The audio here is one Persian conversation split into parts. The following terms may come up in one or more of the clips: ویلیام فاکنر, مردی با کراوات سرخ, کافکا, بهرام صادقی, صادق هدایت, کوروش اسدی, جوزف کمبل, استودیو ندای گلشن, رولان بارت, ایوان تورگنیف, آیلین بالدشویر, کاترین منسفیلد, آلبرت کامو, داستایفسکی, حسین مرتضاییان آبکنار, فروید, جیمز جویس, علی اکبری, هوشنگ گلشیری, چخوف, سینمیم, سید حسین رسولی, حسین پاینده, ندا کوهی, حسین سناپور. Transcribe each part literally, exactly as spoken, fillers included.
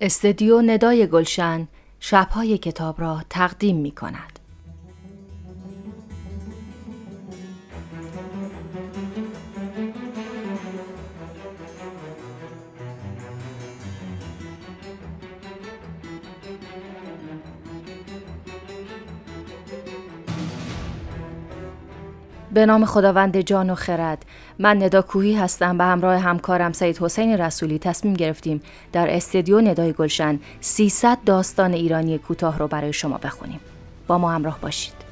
استدیو ندای گلشن شب‌های کتاب را تقدیم می‌کند. به نام خداوند جان و خرد، من ندا کوهی هستم. به همراه همکارم سید حسین رسولی تصمیم گرفتیم در استدیو ندای گلشن سیصد داستان ایرانی کوتاه رو برای شما بخونیم. با ما همراه باشید.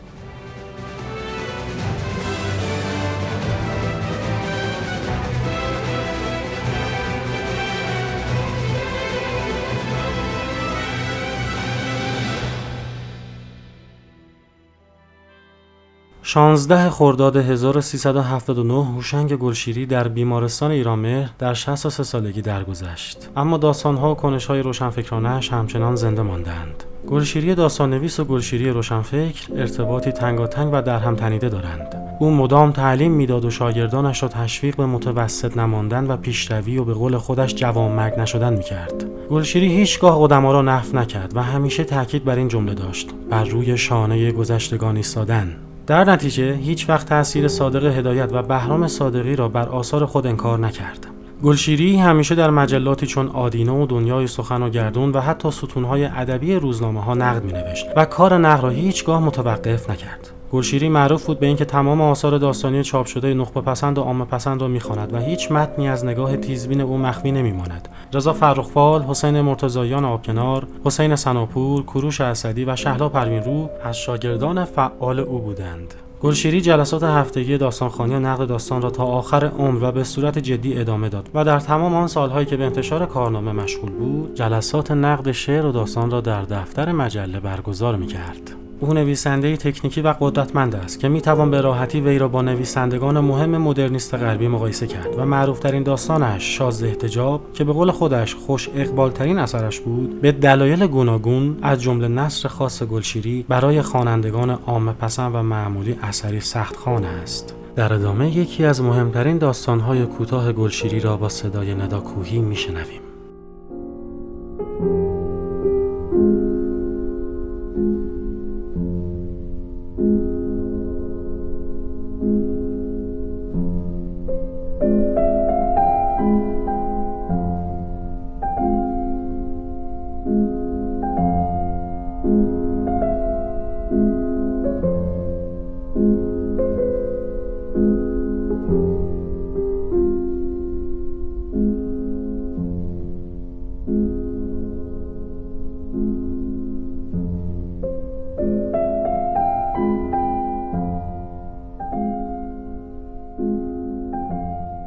شانزده خرداد هزار و سیصد و هفتاد و نه هوشنگ گلشیری در بیمارستان ایرانمهر در شصت و سه سالگی درگذشت، اما داستان‌ها و کنش‌های روشنفکرانه‌اش همچنان زنده ماندند. گلشیری داستان‌نویس و گلشیری روشنفکر ارتباطی تنگاتنگ و درهم تنیده دارند. او مدام تعلیم میداد و شاگردانش را تشویق به متوسط نماندن و پیشروی و به قول خودش جوانمرگ نشدن می‌کرد. گلشیری هیچگاه قدما را نفی نکرد و همیشه تاکید بر این جمله داشت: بر روی شانه گذشتگان ایستادن. در نتیجه هیچ وقت تأثیر صادق هدایت و بهرام صادقی را بر آثار خود انکار نکرد. گلشیری همیشه در مجلاتی چون آدینه و دنیای سخن و گردون و حتی ستونهای ادبی روزنامه‌ها نقد می‌نوشت و کار نقد را هیچگاه متوقف نکرد. گلشیری معروف بود به اینکه تمام آثار داستانی چاپ شده نخبه پسند و عامه پسند را می‌خواند و هیچ متنی از نگاه تیزبین او مخفی نمی‌ماند. رضا فرخ‌فال، حسین مرتضاییان آبکنار، حسین سناپور، کوروش اسدی و شهلا پروین‌رو از شاگردان فعال او بودند. گلشیری جلسات هفتگی داستانخوانی و نقد داستان را تا آخر عمر و به صورت جدی ادامه داد و در تمام آن سالهایی که به انتشار کارنامه مشغول بود، جلسات نقد شعر و داستان را در دفتر مجله برگزار می‌کرد. او نویسنده تکنیکی و قدرتمند است که میتوان به راحتی وی را با نویسندگان مهم مدرنیست غربی مقایسه کرد و معروفترین داستانش شازده احتجاب که به قول خودش خوش اقبالترین اثرش بود، به دلایل گوناگون از جمله نثر خاص گلشیری برای خوانندگان عامه‌پسند و معمولی اثری سخت خوان است. در ادامه یکی از مهمترین داستانهای کوتاه گلشیری را با صدای ندا کوهی میشنویم.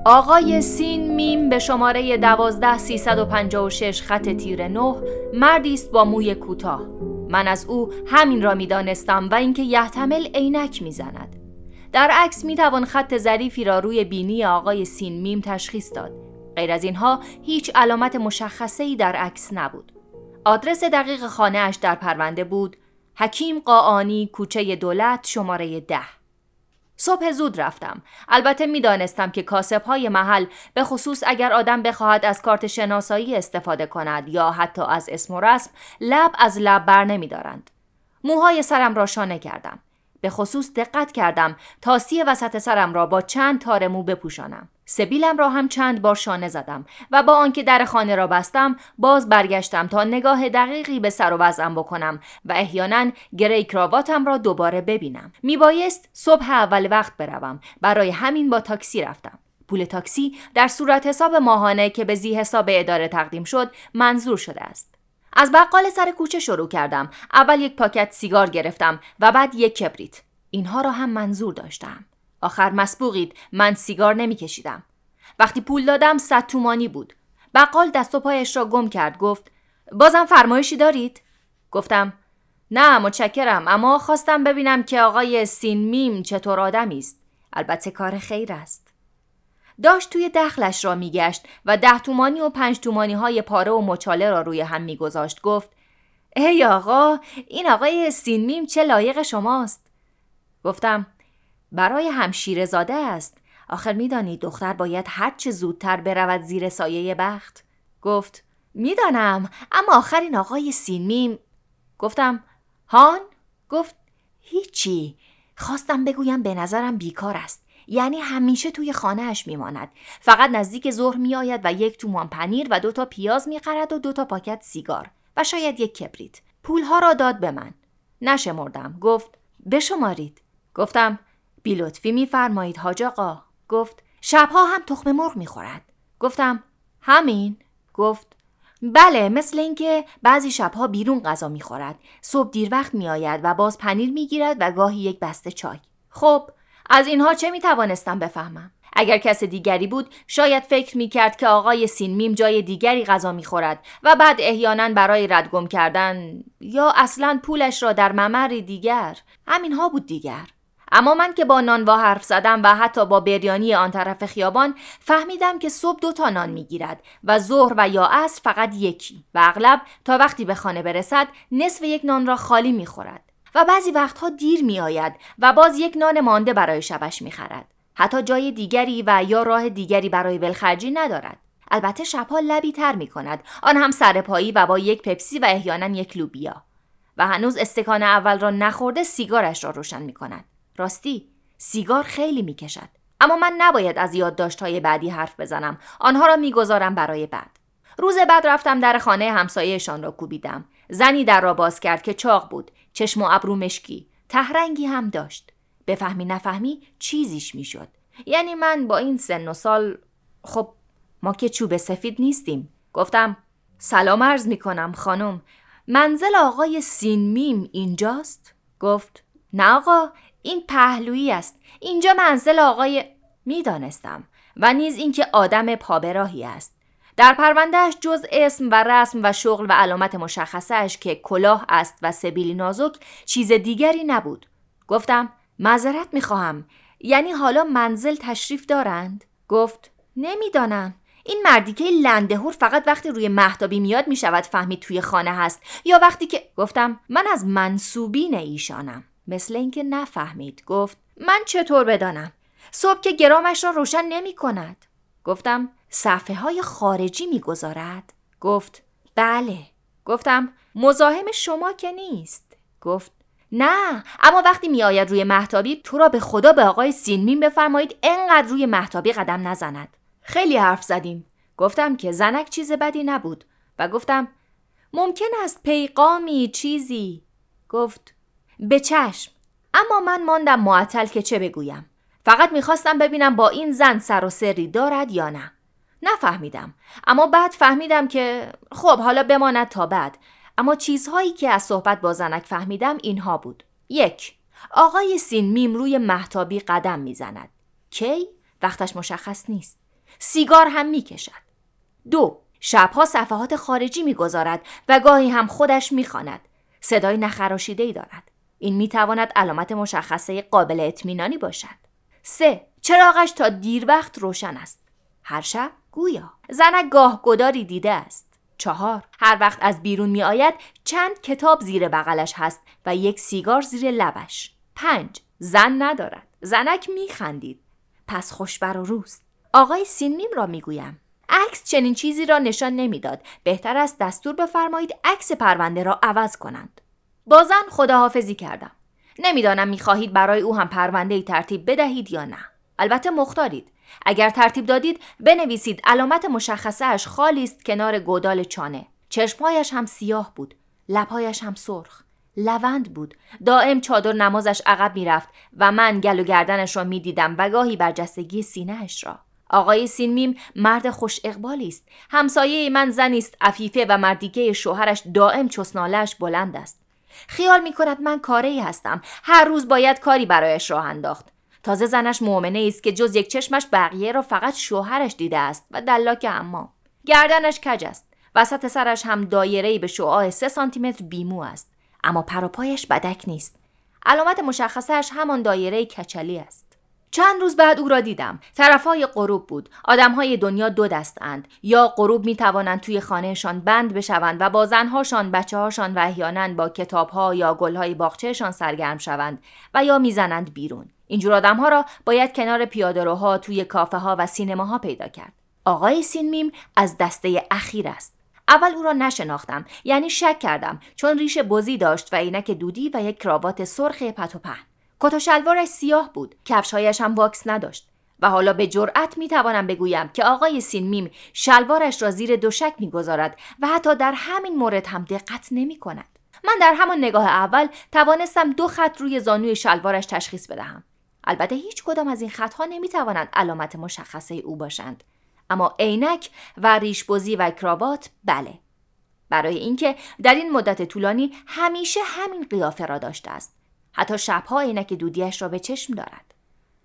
آقای سین میم به شماره دوازده سیصد و پنجاه و شش خط تیر نه مردی است با موی کوتاه. من از او همین را می دانستم و اینکه یحتمل عینک می زند. در عکس می توان خط ظریفی را روی بینی آقای سین میم تشخیص داد. غیر از اینها هیچ علامت مشخصه‌ای در عکس نبود. آدرس دقیق خانه اش در پرونده بود: حکیم قاآنی، کوچه دولت، شماره ده. صبح زود رفتم. البته می دانستم که کاسب‌های محل، به خصوص اگر آدم بخواهد از کارت شناسایی استفاده کند یا حتی از اسم و رسم، لب از لب بر نمی دارند. موهای سرم را شانه کردم. به خصوص دقت کردم تاسی وسط سرم را با چند تار مو بپوشانم. سبیلم را هم چند بار شانه زدم و با آنکه در خانه را بستم باز برگشتم تا نگاه دقیقی به سر و وضعم بکنم و احیانا گره کراواتم را دوباره ببینم. میبایست صبح اول وقت بروم، برای همین با تاکسی رفتم. پول تاکسی در صورت حساب ماهانه که به زی حساب اداره تقدیم شد منظور شده است. از بقال سر کوچه شروع کردم. اول یک پاکت سیگار گرفتم و بعد یک کبریت. اینها را هم منظور داشتم. آخر مسبوقید، من سیگار نمی کشیدم. وقتی پول دادم صد تومانی بود. بقال دست و پایش را گم کرد، گفت: بازم فرمایشی دارید؟ گفتم: نه متشکرم، اما خواستم ببینم که آقای سین میم چطور آدمی است. البته کار خیر است. داشت توی دخلش را می گشت و ده تومانی و پنج تومانی های پاره و مچاله را روی هم می گذاشت. گفت: ای آقا، این آقای سین میم چه لایق شماست. گفتم: برای همشیره زاده است. آخر میدانی دختر باید هر چه زودتر برود زیر سایه بخت. گفت: میدانم، اما آخرین آقای سینمیم. گفتم هان؟ گفت هیچی، خواستم بگویم به نظرم بیکار است، یعنی همیشه توی خانهش میماند، فقط نزدیک ظهر میآید و یک تومان پنیر و دو تا پیاز میخرد و دو تا پاکت سیگار و شاید یک کبریت. پولها را داد به من، نشمردم. گفت بشمارید. گفتم بی لطفی میفرمایید حاج آقا. گفت شبها هم تخم مرغ میخورد. گفتم همین؟ گفت بله، مثل اینکه بعضی شبها بیرون غذا میخورد، صبح دیر وقت میآید و باز پنیر میگیرد و گاهی یک بسته چای. خب از اینها چه میتوانستم بفهمم؟ اگر کس دیگری بود شاید فکر میکرد که آقای سینمیم جای دیگری غذا میخورد و بعد احیانا برای ردگم کردن یا اصلا پولش را در ممر دیگر، همینها بود دیگر. اما من که با نانوا حرف زدم و حتی با بریانی آن طرف خیابان، فهمیدم که صبح دو تا نان میگیرد و ظهر و یا عصر فقط یکی و اغلب تا وقتی به خانه برسد نصف یک نان را خالی میخورد و بعضی وقتها دیر میآید و باز یک نان مانده برای شبش میخرد. حتی جای دیگری و یا راه دیگری برای ولخرجی ندارد. البته شبها لبی تر میکند، آن هم سرپایی و با یک پپسی و احیانا یک لوبیا. و هنوز استکان اول را نخورده سیگارش را روشن میکند. راستی سیگار خیلی میکشد، اما من نباید از یادداشت‌های بعدی حرف بزنم، آنها را میگذارم برای بعد. روز بعد رفتم در خانه همسایه‌شان را کوبیدم. زنی در را باز کرد که چاق بود، چشم و ابرو مشکی، ته رنگی هم داشت. بفهمی نفهمی چیزیش میشد. یعنی من با این سن و سال، خب ما که چوب سفید نیستیم. گفتم سلام عرض میکنم خانم، منزل آقای سینمیم اینجاست؟ گفت نه آقا، این پهلویی است. اینجا منزل آقای میدانستم و نیز اینکه آدم پابراهی است. در پروندهش جز اسم و رسم و شغل و علامت مشخصهش که کلاه است و سبیلی نازک چیز دیگری نبود. گفتم معذرت میخواهم، یعنی حالا منزل تشریف دارند؟ گفت نمیدانم، این مردی که لندهور فقط وقتی روی مهتابی میاد میشود فهمید توی خانه هست یا وقتی که. گفتم من از منسوبین ایشانم. مثل اینکه نفهمید. گفت من چطور بدانم؟ صبح که گرامش را روشن نمی کند. گفتم صفحه های خارجی می گذارد؟ گفت بله. گفتم مزاحم شما که نیست؟ گفت نه، اما وقتی می آید روی مهتابی، تو را به خدا به آقای سینمیم بفرمایید انقدر روی مهتابی قدم نزند. خیلی حرف زدیم. گفتم که زنک چیز بدی نبود و گفتم ممکن است پیغامی چیزی. گفت به چشم. اما من ماندم معطل که چه بگویم. فقط میخواستم ببینم با این زن سر و سری دارد یا نه. نفهمیدم، اما بعد فهمیدم که خب حالا بماند تا بعد. اما چیزهایی که از صحبت با زنک فهمیدم اینها بود. یک، آقای سینمیم روی مهتابی قدم میزند. کی؟ وقتش مشخص نیست. سیگار هم میکشد. دو، شبها صفحات خارجی میگذارد و گاهی هم خودش میخواند. صدای نخراشیده‌ای دارد. این میتواند علامت مشخصه قابل اطمینانی باشد. سه، چراغش تا دیر وقت روشن است. هر شب گویا. زنک گاه گداری دیده است. چهار، هر وقت از بیرون می آید چند کتاب زیر بغلش هست و یک سیگار زیر لبش. پنج، زن ندارد. زنک میخندید. پس خوشبر و روست. آقای سینمیم را میگویم. عکس چنین چیزی را نشان نمیداد. بهتر است دستور بفرمایید عکس پرونده را عوض کنند. با زن خداحافظی کردم. نمیدانم میخواهید برای او هم پرونده‌ای ترتیب بدهید یا نه. البته مختارید. اگر ترتیب دادید بنویسید علامت مشخصه اش خالی است کنار گودال چانه. چشمهایش هم سیاه بود، لبهایش هم سرخ، لوند بود. دائم چادر نمازش عقب میرفت و من گلو گردنش را میدیدم و گاهی برجستگی سینه اش را. آقای سینمیم مرد خوش اقبالی است. همسایه من زنی است عفیفه و مردیکه شوهرش دائم چسناله‌اش بلند است. خیال میکند من کاری هستم، هر روز باید کاری برایش راه انداخت. تازه زنش مؤمنه است که جز یک چشمش بقیه را فقط شوهرش دیده است و دلاک عمام. گردنش کج است، وسط سرش هم دایره‌ای به شعاع سه سانتی متر بیمو است، اما پر و پایش بدک نیست. علامت مشخصه‌اش همان دایره کچلی است. چند روز بعد او را دیدم. طرفای غروب بود. آدمهای دنیا دو دستند، یا غروب میتوانند توی خانهشان بند بشوند و با زنهاشان، بچه‌هاشان و احیاناً با کتابها یا گلهای باغچه‌شان سرگرم شوند و یا میزنند بیرون. اینجور آدمها را باید کنار پیاده‌روها، توی کافه‌ها و سینماها پیدا کرد. آقای سینمیم از دسته اخیر است. اول او را نشناختم، یعنی شک کردم، چون ریش بزی داشت و عینک دودی و یک کراوات سرخ پت و پهن. کت و شلوارش سیاه بود، کفش‌هایش هم واکس نداشت. و حالا به جرأت می‌توانم بگویم که آقای سینمیم شلوارش را زیر دوشک می‌گذارد و حتی در همین مورد هم دقت نمی‌کند. من در همان نگاه اول توانستم دو خط روی زانوی شلوارش تشخیص بدهم. البته هیچ کدام از این خطها نمی‌توانند علامت مشخصه او باشند، اما عینک و ریش‌بزی و کراوات بله. برای اینکه در این مدت طولانی همیشه همین قیافه را داشته است. حتی شب‌ها عینک دودیش را به چشم دارد.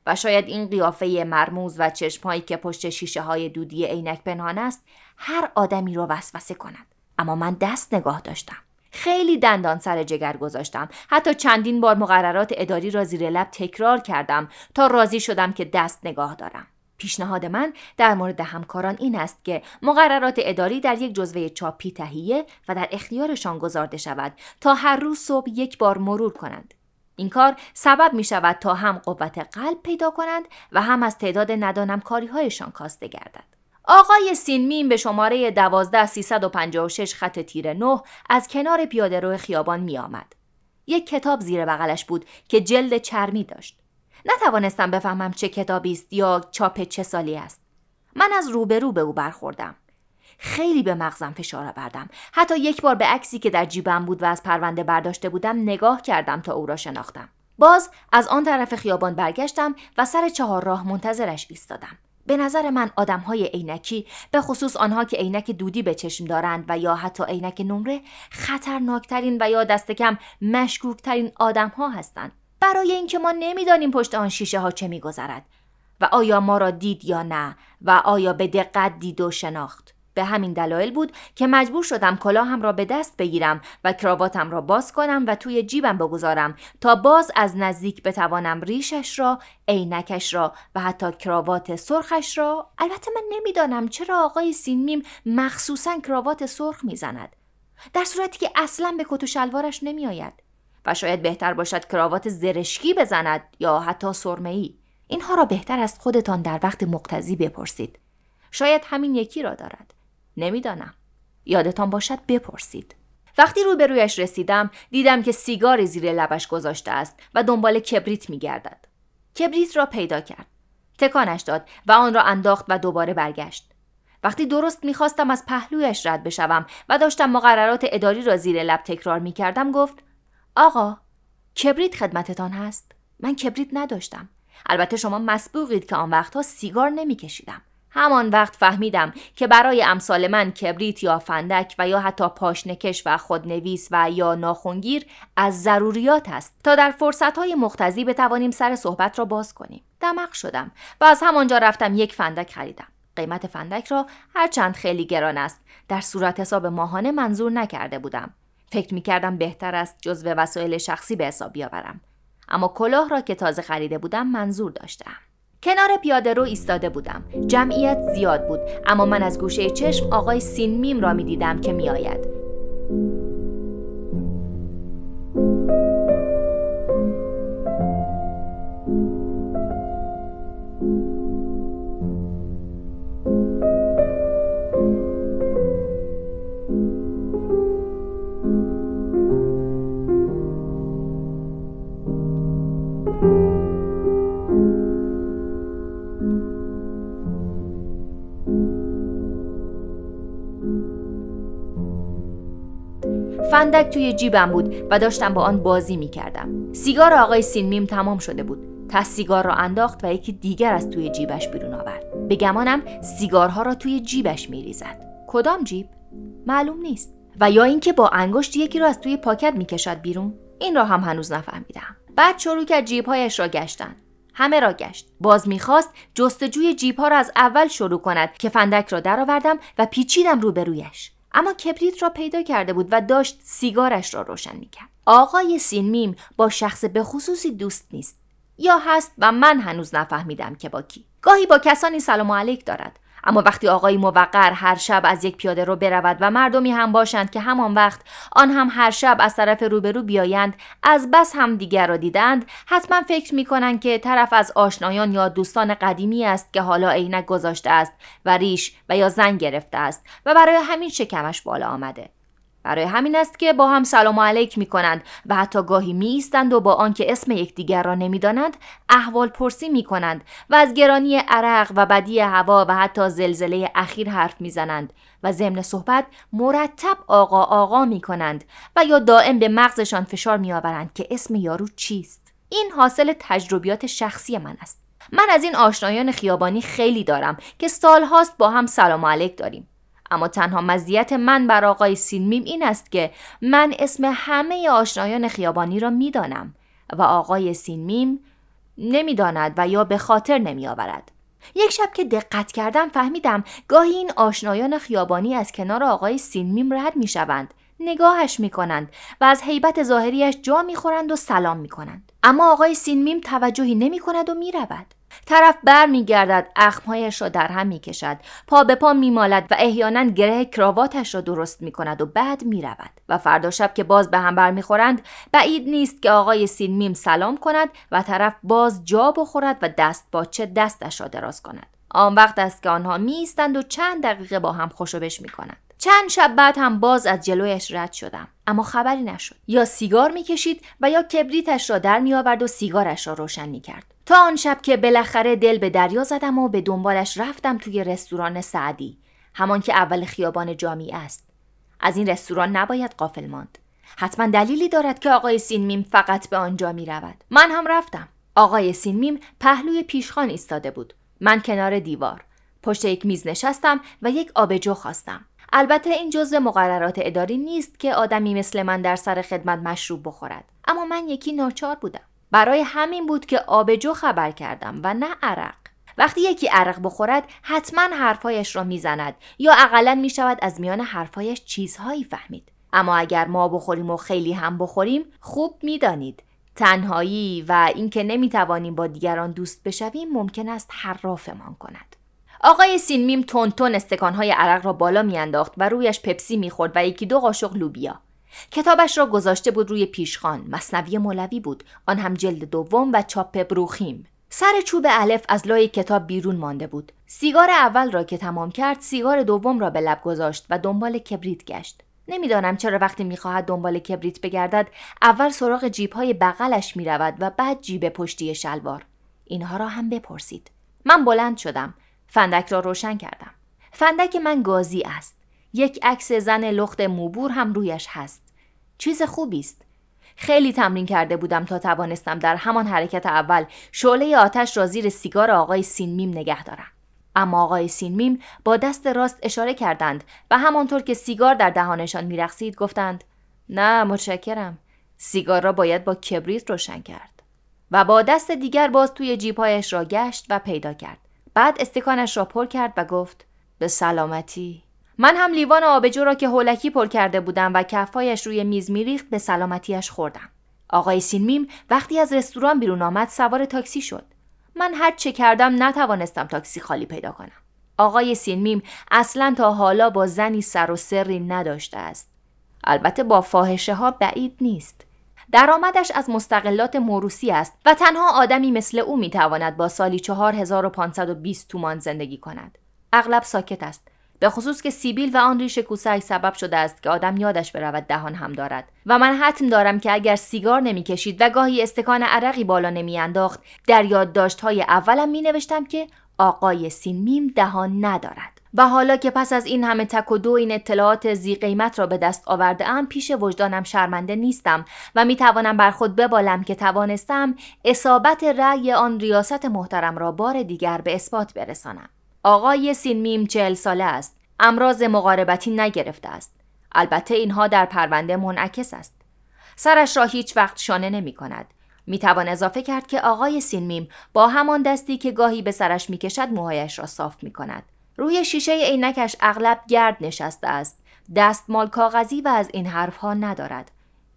و شاید این قیافه مرموز و چشم‌هایی که پشت شیشه‌های دودی عینک پنهان است هر آدمی را وسوسه کند، اما من دست نگاه داشتم. خیلی دندان سر جگر گذاشتم، حتی چندین بار مقررات اداری را زیر لب تکرار کردم تا راضی شدم که دست نگاه دارم. پیشنهاد من در مورد همکاران این است که مقررات اداری در یک جزوه چاپی تهیه و در اختیارشان گذارده شود تا هر روز صبح یک بار مرور کنند. این کار سبب می شود تا هم قوت قلب پیدا کنند و هم از تعداد ندانم کاری‌هایشان کاسته گردد. آقای سینمیم به شماره یک دو سه پنج شش خط تیره نه از کنار پیاده رو خیابان می آمد. یک کتاب زیر بغلش بود که جلد چرمی داشت. نتوانستم بفهمم چه کتابی است یا چاپ چه سالی است. من از روبرو به او برخوردم. خیلی به مغزم فشار آوردم. حتی یک بار به عکسی که در جیبم بود و از پرونده برداشته بودم نگاه کردم تا او را شناختم. باز از آن طرف خیابان برگشتم و سر چهار راه منتظرش ایستادم. به نظر من آدم‌های عینکی، به خصوص آنها که عینک دودی به چشم دارند و یا حتی عینک نمره، خطرناکترین و یا دست کم مشکوکترین آدم‌ها هستند. برای اینکه ما نمی‌دانیم پشت آن شیشه‌ها چه می‌گذرد و آیا ما را دید یا نه و آیا به دقت دید و شناخت. به همین دلایل بود که مجبور شدم کلاهم را به دست بگیرم و کراواتم را باز کنم و توی جیبم بگذارم تا باز از نزدیک بتوانم ریشش را، عینکش را و حتی کراوات سرخش را. البته من نمیدانم چرا آقای سینمیم مخصوصاً کراوات سرخ میزند، در صورتی که اصلاً به کت و شلوارش نمیآید و شاید بهتر باشد کراوات زرشکی بزند یا حتی سرمه‌ای. اینها را بهتر از خودتان در وقت مقتضی بپرسید. شاید همین یکی را دارد. نمیدانم. یادتان باشد بپرسید. وقتی رو به رویش رسیدم دیدم که سیگاری زیر لبش گذاشته است و دنبال کبریت می‌گردد. کبریت را پیدا کرد. تکانش داد و آن را انداخت و دوباره برگشت. وقتی درست می‌خواستم از پهلویش رد بشوم و داشتم مقررات اداری را زیر لب تکرار می‌کردم گفت: آقا، کبریت خدمتتان هست؟ من کبریت نداشتم. البته شما مسبوقید که آن وقت‌ها سیگار نمی‌کشیدم. همان وقت فهمیدم که برای امثال من کبریت یا فندک و یا حتی پاشنکش و خودنویس و یا ناخنگیر از ضروریات است تا در فرصت‌های مختزی بتوانیم سر صحبت را باز کنیم. دمق شدم و از همانجا رفتم یک فندک خریدم. قیمت فندک را هرچند خیلی گران است در صورت حساب ماهانه منظور نکرده بودم. فکر می‌کردم بهتر است جزو وسایل شخصی به حساب بیاورم، اما کلاه را که تازه خریده بودم منظور داشتم. کنار پیاده رو ایستاده بودم. جمعیت زیاد بود، اما من از گوشه چشم آقای سینمیم را می دیدم که می آید. فندک توی جیبم بود و داشتم با آن بازی می کردم. سیگار آقای سینمیم تمام شده بود. ته سیگار را انداخت و یکی دیگر از توی جیبش بیرون آورد. به گمانم سیگارها را توی جیبش می ریزد. کدام جیب؟ معلوم نیست. و یا اینکه با انگشت یکی را از توی پاکت می کشد بیرون. این را هم هنوز نفهمیدم. بعد شروع کرد جیبهایش را گشتن. همه را گشت. باز می‌خواست جستجوی جیب‌ها را از اول شروع کند که فندک را درآوردم و پیچیدم روبرویش. اما کبریت را پیدا کرده بود و داشت سیگارش را روشن می‌کرد. آقای سینمیم با شخص به خصوصی دوست نیست، یا هست و من هنوز نفهمیدم که با کی. گاهی با کسانی سلام علیک دارد، اما وقتی آقای موقر هر شب از یک پیاده رو برود و مردمی هم باشند که همان وقت آن هم هر شب از طرف روبرو بیایند، از بس هم دیگر را دیدند، حتما فکر می‌کنند که طرف از آشنایان یا دوستان قدیمی است که حالا عینک گذاشته است و ریش و یا زنگ گرفته است و برای همین شکمش بالا آمده. برای همین است که با هم سلام علیک می کنند و حتی گاهی می ایستند و با آنکه اسم یکدیگر را نمی دانند احوال پرسی می کنند و از گرانی عرق و بدی هوا و حتی زلزله اخیر حرف می زنند و ضمن صحبت مرتب آقا آقا می کنند و یا دائم به مغزشان فشار می آورند که اسم یارو چیست. این حاصل تجربیات شخصی من است. من از این آشنایان خیابانی خیلی دارم که سالهاست با هم سلام علیک داریم. اما تنها مزیت من بر آقای سیلمیم این است که من اسم همه آشنایان خیابانی را می دانم و آقای سیلمیم نمی داند و یا به خاطر نمی آورد. یک شب که دقت کردم فهمیدم گاهی این آشنایان خیابانی از کنار آقای سیلمیم رد می شوند، نگاهش می کنند و از هیبت ظاهریش جا می خورند و سلام می کنند. اما آقای سیلمیم توجهی نمی کند و می رود. طرف بر می گردد، اخمهایش را در هم می کشد، پا به پا می مالد و احیانا گره کراواتش را درست می کند و بعد می رود. و فردا شب که باز به هم بر می خورند، بعید نیست که آقای سیلمیم سلام کند و طرف باز جا بخورد و دست با چه دستش را دراز کند. آن وقت است که آنها می ایستند و چند دقیقه با هم خوشوبش می کنند. چند شب بعد هم باز از جلویش رد شدم، اما خبری نشد. یا سیگار میکشید و یا کبریتش را در میآورد و سیگارش را روشن میکرد. تا آن شب که بالاخره دل به دریا زدم و به دنبالش رفتم توی رستوران سعدی، همان که اول خیابان جامی است. از این رستوران نباید غافل ماند. حتما دلیلی دارد که آقای سیلمیم فقط به آنجا میرود. من هم رفتم. آقای سیلمیم پهلوی پیشخوان ایستاده بود. من کنار دیوار، پشت یک میز نشستم و یک آبجو خواستم. البته این جزء مقررات اداری نیست که آدمی مثل من در سر خدمت مشروب بخورد، اما من یکی ناچار بودم. برای همین بود که آبجو خبر کردم و نه عرق. وقتی یکی عرق بخورد حتما حرفایش را میزند یا اقلن میشود از میان حرفایش چیزهایی فهمید. اما اگر ما بخوریم و خیلی هم بخوریم، خوب میدانید تنهایی و اینکه نمیتوانیم با دیگران دوست بشویم ممکن است حرافمان کند. آقای سیلمیم تون تون استکانهای عرق را بالا میانداخت و رویش پپسی میخورد و یکی دو قاشق لوبیا. کتابش را گذاشته بود روی پیشخوان. مثنوی مولوی بود، آن هم جلد دوم و چاپ بروخیم. سر چوب الف از لای کتاب بیرون مانده بود. سیگار اول را که تمام کرد، سیگار دوم را به لب گذاشت و دنبال کبریت گشت. نمیدانم چرا وقتی میخواهد دنبال کبریت بگردد، اول سراغ جیبهای بغلش میرود و بعد جیب پشتی شلوار. اینها را هم بپرسید. من بلند شدم. فندک را روشن کردم. فندک من گازی است. یک عکس زن لخت موبور هم رویش هست. چیز خوبی است. خیلی تمرین کرده بودم تا توانستم در همان حرکت اول شعله آتش را زیر سیگار آقای سیلمیم نگه دارم. اما آقای سیلمیم با دست راست اشاره کردند و همانطور که سیگار در دهانشان میرقصید گفتند: نه متشکرم. سیگار را باید با کبریت روشن کرد. و با دست دیگر باز توی جیبهایش را گشت و پیدا کرد. بعد استکانش را پر کرد و گفت: به سلامتی. من هم لیوان آبجو را که هولکی پر کرده بودم و کفایش روی میز میریخت به سلامتیش خوردم. آقای سیلمیم وقتی از رستوران بیرون آمد سوار تاکسی شد. من هر چه کردم نتوانستم تاکسی خالی پیدا کنم. آقای سیلمیم اصلا تا حالا با زنی سر و سری نداشته است. البته با فاحشه ها بعید نیست. درآمدش از مستقلات موروثی است و تنها آدمی مثل او میتواند با سالی چهار هزار و پانصد و بیست تومان زندگی کند. اغلب ساکت است، به خصوص که سیبیل و آن ریش کوسه سبب شده است که آدم یادش برود دهان هم دارد. و من حتم دارم که اگر سیگار نمیکشید و گاهی استکان عرقی بالا نمیانداخت، در یادداشت‌های اولم مینوشتم که آقای سیلمیم دهان ندارد. و حالا که پس از این همه تک و دو این اطلاعات زی قیمت را به دست آورده‌ام، پیش وجدانم شرمنده نیستم و میتوانم بر خود ببالم که توانستم اصابت رأی آن ریاست محترم را بار دیگر به اثبات برسانم. آقای سیلمیم چهل ساله است. امراض مقاربتی نگرفته است. البته اینها در پرونده منعکس است. سرش را هیچ وقت شانه نمی کند. میتوان اضافه کرد که آقای سیلمیم با همان دستی که گاهی به سرش میکشد موهایش را صاف میکند. روی شیشه عینکش اغلب گرد نشسته است. دستمال کاغذی و از این حرفها ندارد.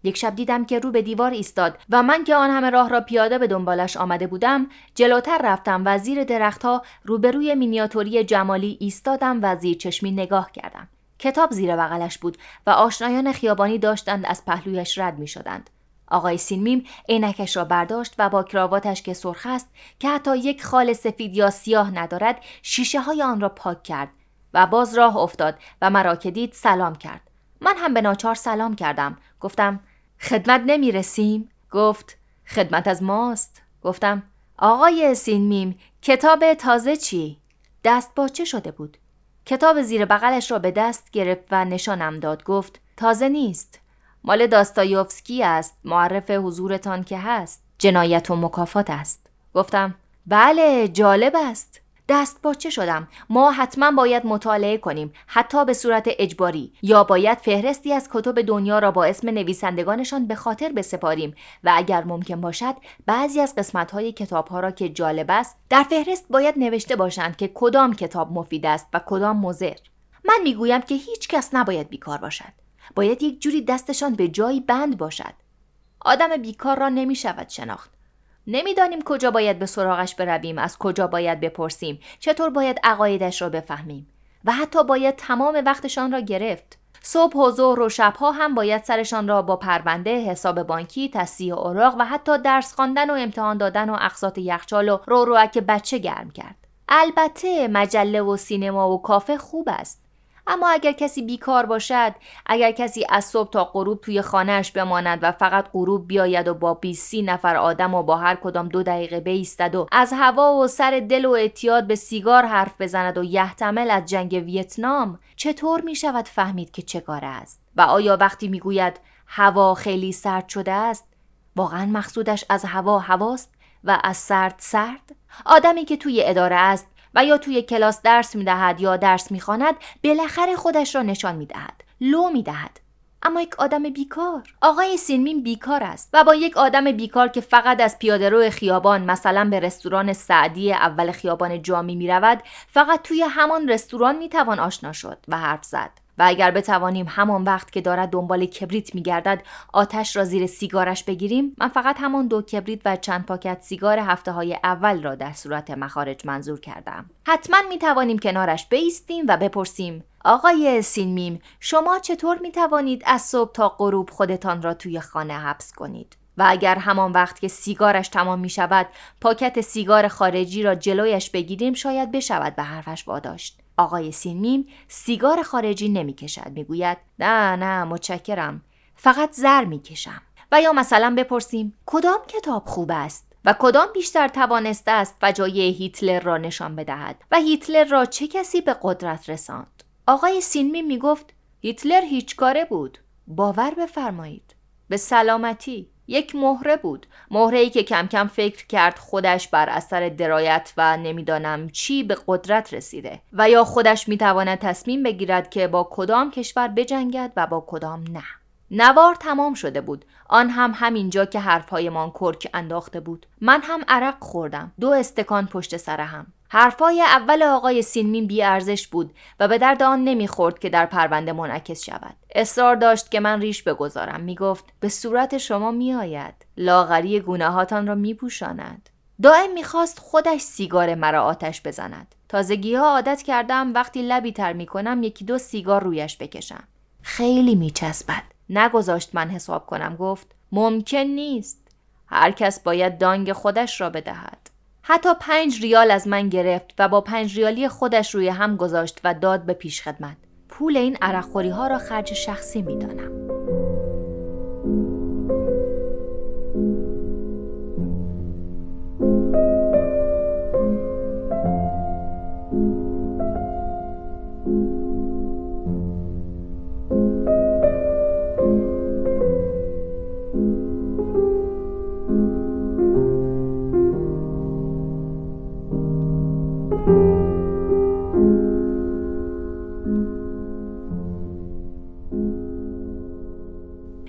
یک شب دیدم که رو به دیوار ایستاد و من که آن همه راه را پیاده به دنبالش آمده بودم جلوتر رفتم و زیر درختها روبروی مینیاتوری جمالی ایستادم و زیر چشمی نگاه کردم. کتاب زیر بغلش بود و آشنایان خیابانی داشتند از پهلویش رد می شدند. آقای سینمیم عینکش را برداشت و با کراواتش که سرخ است که حتی یک خال سفید یا سیاه ندارد شیشه های آن را پاک کرد و باز راه افتاد و مرا که دید سلام کرد. من هم به ناچار سلام کردم. گفتم خدمت نمی رسیم؟ گفت خدمت از ماست. گفتم آقای سینمیم کتاب تازه چی؟ دست باچه شده بود. کتاب زیر بغلش را به دست گرفت و نشانم داد. گفت تازه نیست، مال داستایفسکی است، معرف حضورتان که هست، جنایت و مکافات است. گفتم بله جالب است. دست باچه شدم. ما حتما باید مطالعه کنیم، حتی به صورت اجباری، یا باید فهرستی از کتب دنیا را با اسم نویسندگانشان به خاطر بسپاریم و اگر ممکن باشد بعضی از قسمت‌های کتاب‌ها را که جالب است در فهرست باید نوشته باشند که کدام کتاب مفید است و کدام مضر. من میگویم که هیچ کس نباید بیکار باشد. باید یک جوری دستشان به جایی بند باشد. آدم بیکار را نمی‌شود شناخت. نمیدانیم کجا باید به سراغش برویم، از کجا باید بپرسیم، چطور باید عقایدش را بفهمیم و حتی باید تمام وقتشان را گرفت. صبح و ظهر و شبها هم باید سرشان را با پرونده، حساب بانکی، تصحیح اوراق و حتی درس خواندن و امتحان دادن و اقساط یخچال و رو روک بچه گرم کرد. البته مجله و سینما و کافه خوب است، اما اگر کسی بیکار باشد، اگر کسی از صبح تا غروب توی خانهش بماند و فقط غروب بیاید و با بیست نفر آدم و با هر کدام دو دقیقه بایستد و از هوا و سر دل و اعتیاد به سیگار حرف بزند و یحتمل از جنگ ویتنام، چطور می شود فهمید که چه کار است؟ و آیا وقتی می گوید هوا خیلی سرد شده است، واقعا مقصودش از هوا هواست و از سرد سرد؟ آدمی که توی اداره است و یا توی کلاس درس می‌دهد یا درس می‌خواند، بالاخره خودش را نشان می‌دهد، لو می‌دهد. اما یک آدم بیکار، آقای سینمین بیکار است و با یک آدم بیکار که فقط از پیاده‌رو خیابان مثلا به رستوران سعدی اول خیابان جامی می‌رود، فقط توی همان رستوران می‌توان آشنا شد و حرف زد. و اگر بتوانیم همان وقت که دارد دنبال کبریت می‌گردد آتش را زیر سیگارش بگیریم، من فقط همان دو کبریت و چند پاکت سیگار هفته‌های اول را در صورت مخارج منظور کردم. حتما می‌توانیم کنارش بایستیم و بپرسیم آقای سینمیم شما چطور می‌توانید از صبح تا غروب خودتان را توی خانه حبس کنید؟ و اگر همان وقت که سیگارش تمام می‌شود پاکت سیگار خارجی را جلویش بگیریم، شاید بشود به حرفش واداشت. آقای سینمیم سیگار خارجی نمی کشد. می گوید نه نه متشکرم، فقط زر می کشم. و یا مثلا بپرسیم کدام کتاب خوب است و کدام بیشتر توانسته است فجایع هیتلر را نشان بدهد و هیتلر را چه کسی به قدرت رساند. آقای سینمیم می گفت هیتلر هیچ کاره بود، باور بفرمایید به سلامتی. یک مهره بود، مهره‌ای که کم کم فکر کرد خودش بر اثر درایت و نمیدانم چی به قدرت رسیده و یا خودش میتواند تصمیم بگیرد که با کدام کشور بجنگد و با کدام نه. نوار تمام شده بود، آن هم همینجا که حرف‌هایمان کرک انداخته بود. من هم عرق خوردم، دو استکان پشت سر هم. حرفای اول آقای سینمین بی ارزش بود و به درد آن نمیخورد که در پرونده منعکس شود. اصرار داشت که من ریش بگذارم. میگفت به صورت شما میآید، لاغری گونه‌هاتان را میپوشاند. دائم میخواست خودش سیگار مرا آتش بزند. تازگی‌ها عادت کردم وقتی لبی تر میکنم یکی دو سیگار رویش بکشم. خیلی میچسبد. نگذاشت من حساب کنم. گفت ممکن نیست، هر کس باید دانگ خودش را بدهد. حتی پنج ریال از من گرفت و با پنج ریالی خودش روی هم گذاشت و داد به پیش خدمت. پول این عرقخوری ها را خرج شخصی می دانم.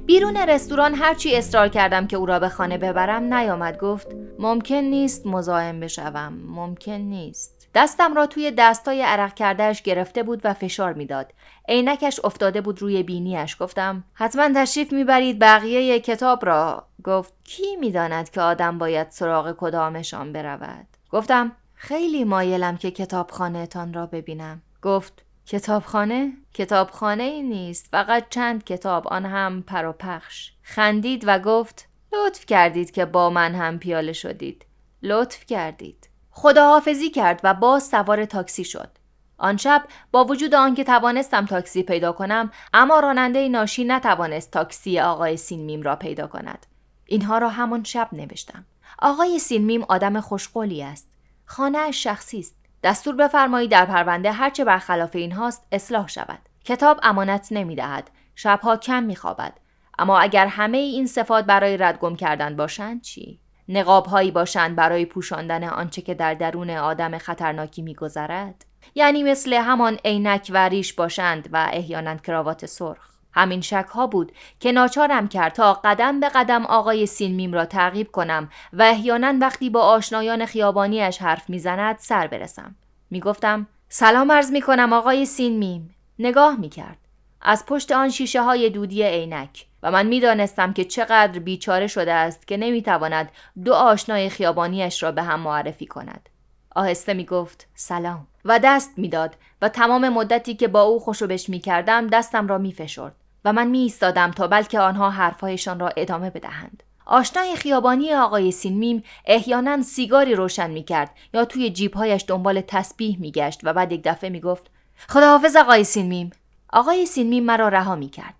بیرون رستوران هرچی اصرار کردم که او را به خانه ببرم نیامد. گفت ممکن نیست مزاحم بشوم، ممکن نیست. دستم را توی دستای عرق کردهش گرفته بود و فشار میداد. عینکش افتاده بود روی بینیش. گفتم حتما تشریف میبرید بقیه کتاب را. گفت کی میداند که آدم باید سراغ کدامشان برود؟ گفتم خیلی مایلم که کتابخانه تان را ببینم. گفت کتابخانه؟ کتابخانه ای نیست، فقط چند کتاب، آن هم پر و پخش. خندید و گفت لطف کردید که با من هم پیاله شدید. لطف کردید. خداحافظی کرد و باز سوار تاکسی شد. آن شب با وجود آنکه توانستم تاکسی پیدا کنم، اما راننده ناشی نتوانست تاکسی آقای سینمیم را پیدا کند. اینها را همون شب نوشتم. آقای سینمیم آدم خوشقولی است. خانه شخصی است. دستور بفرمایید در پرونده هرچه برخلاف این هاست اصلاح شود. کتاب امانت نمی دهد. شبها کم می خوابد. اما اگر همه این صفات برای ردگم کردن باشند چی؟ نقاب‌هایی باشند برای پوشاندن آنچه که در درون آدم خطرناکی می‌گذرد، یعنی مثل همان عینک و ریش باشند و احیانا کراوات سرخ. همین شک‌ها بود که ناچارم کرد تا قدم به قدم آقای سینمیم را تعقیب کنم و احیانا وقتی با آشنایان خیابانیش حرف می‌زند سر برسم. می‌گفتم سلام عرض می‌کنم آقای سینمیم. نگاه می‌کرد از پشت آن شیشه‌های دودی عینک و من می دانستم که چقدر بیچاره شده است که نمی تواند دو آشنای خیابانیش را به هم معرفی کند. آهسته می گفت سلام و دست می داد و تمام مدتی که با او خوشوبش می کردم دستم را می فشرد و من می ایستادم تا بلکه آنها حرفایشان را ادامه بدهند. آشنای خیابانی آقای سینمیم احیانا سیگاری روشن می کرد یا توی جیبهایش دنبال تسبیح می گشت و بعد یک دفعه می گفت خداحافظ آقای سینمیم. آقای سینمیم مرا رها می کرد.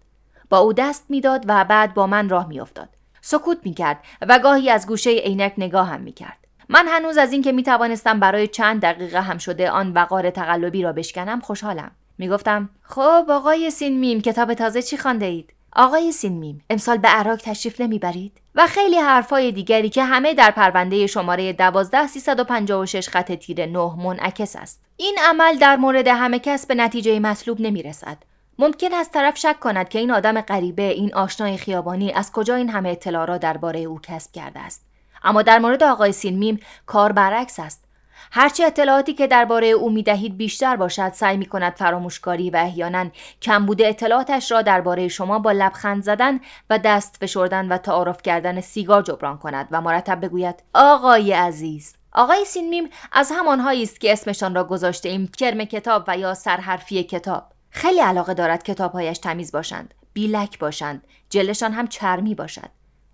با او دست میداد و بعد با من راه میافتاد. سکوت میکرد و گاهی از گوشه عینک نگاه هم میکرد. من هنوز از اینکه میتوانستم برای چند دقیقه هم شده آن وقار تقلبی را بشکنم خوشحالم. میگفتم خب آقای سینمیم کتاب تازه چی خوانده اید؟ آقای سینمیم امسال به عراق تشریف نمیبرید؟ و خیلی حرفای دیگری که همه در پرونده شماره دوازده سیصد و پنجاه و شش خط تیره نه منعکس است. این عمل در مورد همه کس به نتیجه مطلوب نمیرسد. ممکن است طرف شک کند که این آدم غریبه، این آشنای خیابانی از کجا این همه اطلاع را درباره او کسب کرده است. اما در مورد آقای سینمیم کار برعکس است. هرچه اطلاعاتی که درباره او میدهید بیشتر باشد، سعی میکند فراموشکاری و احیانا کمبود اطلاعاتش را درباره شما با لبخند زدن و دست فشردن و تعارف کردن سیگار جبران کند و مرتب بگوید آقای عزیز. آقای سینمیم از همانهایی است که اسمشان را گذاشته‌ایم کرم کتاب و یا سرحرفی کتاب. خیلی علاقه دارد کتابهایش تمیز باشند، بیلک باشند، جلدشان هم چرمی باشد.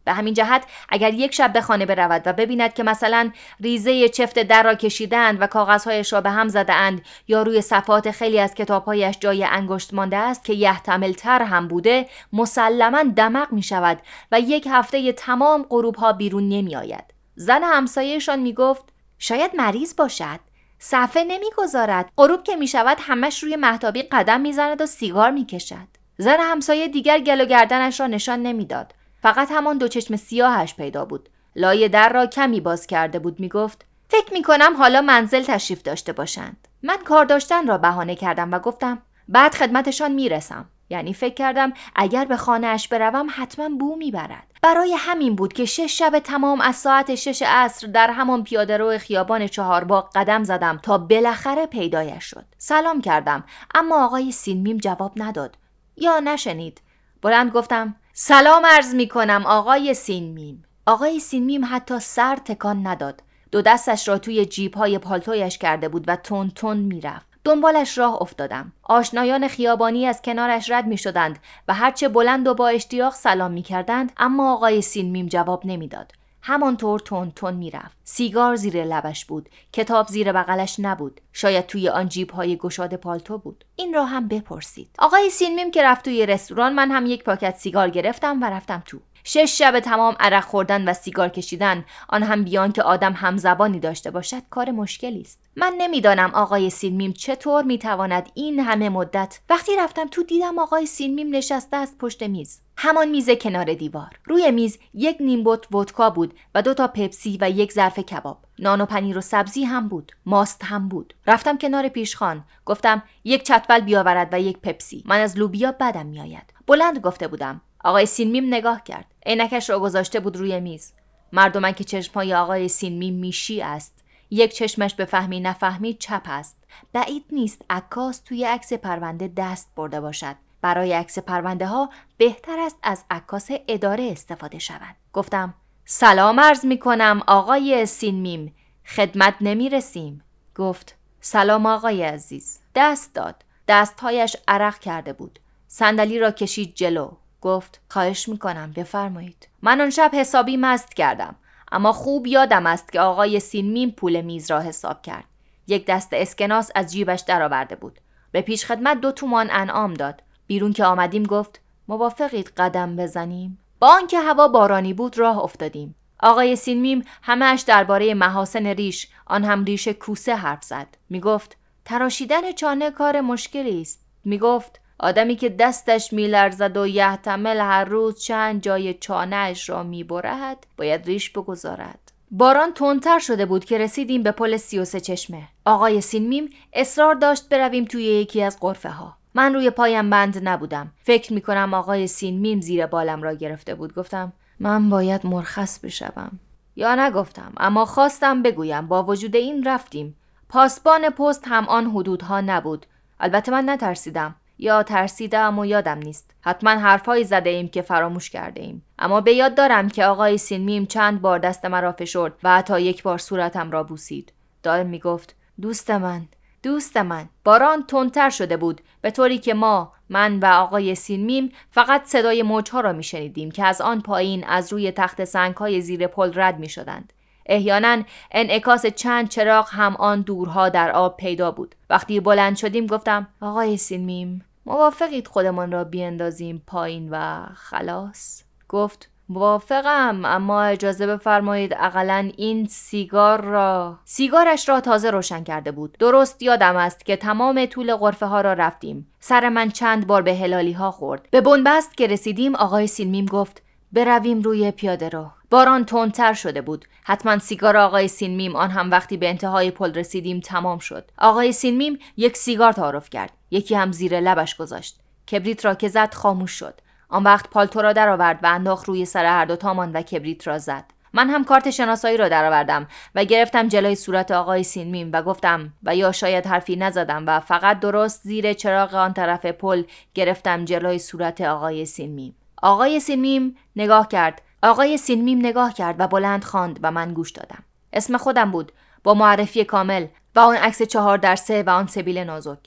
به همین جهت اگر یک شب به خانه برود و ببیند که مثلا ریزه چفت در را کشیدند و کاغذهایش را به هم زده اند یا روی صفحات خیلی از کتابهایش جای انگشت مانده است که یحتمل‌تر هم بوده، مسلماً دمق می شود و یک هفته تمام غروبها بیرون نمی آید. زن همسایه‌شان می گفت شاید مریض باشد. صفحه نمیگذارد. غروب که میشود همش روی مهتابی قدم میزند و سیگار میکشد. زن همسایه دیگر گل و گردنش را نشان نمیداد. فقط همان دو چشم سیاهش پیدا بود. لایه در را کمی باز کرده بود. میگفت فکر میکنم حالا منزل تشریف داشته باشند. من کار داشتن را بهانه کردم و گفتم بعد خدمتشان میرسم. یعنی فکر کردم اگر به خانه‌اش بروم حتما بو میبرد. برای همین بود که شش شب تمام از ساعت شش عصر در همان پیاده‌رو خیابان چهارباغ قدم زدم تا بالاخره پیدایش شد. سلام کردم اما آقای سینمیم جواب نداد یا نشنید. بلند گفتم سلام عرض میکنم آقای سینمیم. آقای سینمیم حتی سر تکان نداد. دو دستش را توی جیب‌های پالتویش کرده بود و تون تون میرفت. دنبالش راه افتادم. آشنایان خیابانی از کنارش رد می شدند و هرچه بلند و با اشتیاق سلام می کردند، اما آقای سینمیم جواب نمی داد. همانطور تون تون می رفت. سیگار زیر لبش بود. کتاب زیر بغلش نبود. شاید توی آن جیب‌های گشاد پالتو بود. این را هم بپرسید. آقای سینمیم که رفت توی رستوران، من هم یک پاکت سیگار گرفتم و رفتم تو. شش شب تمام عرق خوردن و سیگار کشیدن، آن هم بیان که آدم همزبانی داشته باشد، کار مشکلی است. من نمیدانم آقای سینمیم چطور میتواند این همه مدت. وقتی رفتم تو دیدم آقای سینمیم نشسته است پشت میز، همان میز کنار دیوار. روی میز یک نیم بط ودکا بود و دو تا پپسی و یک ظرف کباب. نان و پنیر و سبزی هم بود، ماست هم بود. رفتم کنار پیشخوان، گفتم یک چتول بیاورد و یک پپسی. من از لوبیا بدم میآید. بلند گفته بودم. آقای سینمیم نگاه کرد. عینکش را گذاشته بود روی میز. مردمان که چشم‌های آقای سینمیم میشی است. یک چشمش به فهمی نفهمی چپ است. بعید نیست عکاس توی عکس پرونده دست برده باشد. برای عکس پرونده ها بهتر است از عکاس اداره استفاده شود. گفتم سلام عرض می کنم آقای سینمیم، خدمت نمی رسیم. گفت سلام آقای عزیز. دست داد. دستهایش عرق کرده بود. صندلی را کشید جلو. گفت خواهش می کنم بفرمایید. من آن شب حسابی مست کردم، اما خوب یادم است که آقای سینمیم پول میز را حساب کرد. یک دست اسکناس از جیبش درآورده بود. به پیش خدمت دو تومان انعام داد. بیرون که آمدیم گفت موافقید قدم بزنیم؟ با آنکه هوا بارانی بود راه افتادیم. آقای سینمیم همه‌اش درباره محاسن ریش، آن هم ریش کوسه حرف زد. میگفت تراشیدن چانه کار مشکلی است. میگفت آدمی که دستش میلرزد و یحتمل هر روز چند جای چانه‌اش را میبرد، باید ریش بگذارد. باران تندتر شده بود که رسیدیم به پل سی و سه چشمه. آقای سینمیم اصرار داشت برویم توی یکی از غرفه ها. من روی پایم بند نبودم. فکر میکنم آقای سینمیم زیر بالم را گرفته بود. گفتم من باید مرخص بشوم. یا نگفتم، اما خواستم بگویم. با وجود این رفتیم. پاسبان پست هم آن حدودها نبود. البته من نترسیدم. یا ترسیدم و یادم نیست. حتما حرفایی زده ایم که فراموش کرده ایم. اما به یاد دارم که آقای سینمیم چند بار دست مرا فشرد و حتی یک بار صورتم را بوسید. دائم میگفت دوست من، دوست من. باران تندتر شده بود، به طوری که ما، من و آقای سینمیم فقط صدای موجها را میشنیدیم که از آن پایین از روی تخت سنگ‌های زیر پل رد میشدند. احیانا انعکاس چند چراغ هم آن دورها در آب پیدا بود. وقتی بلند شدیم گفتم آقای سینمیم موافقید خودمان را بیندازیم پایین و خلاص؟ گفت موافقم، اما اجازه بفرمایید اقلن این سیگار را. سیگارش را تازه روشن کرده بود. درست یادم است که تمام طول غرفه ها را رفتیم. سر من چند بار به هلالی ها خورد. به بنبست که رسیدیم آقای سینمیم گفت برویم روی پیاده رو. باران تندتر شده بود. حتما سیگار آقای سینمیم، آن هم وقتی به انتهای پل رسیدیم، تمام شد. آقای سینمیم یک سیگار تعارف کرد. یکی هم زیر لبش گذاشت. کبریت را که زد خاموش شد. آن وقت پالتو را درآورد و انداخت روی سر هر دو تامان و کبریت را زد. من هم کارت شناسایی را درآوردم و گرفتم جلوی صورت آقای سینمیم و گفتم، و یا شاید حرفی نزدم و فقط درست زیر چراغ آن طرف پل گرفتم جلوی صورت آقای سینمیم. آقای سینمیم نگاه کرد. آقای سینمیم نگاه کرد و بلند خواند و من گوش دادم. اسم خودم بود، با معرفی کامل و آن عکس چهار در سه و آن سبیل نازک.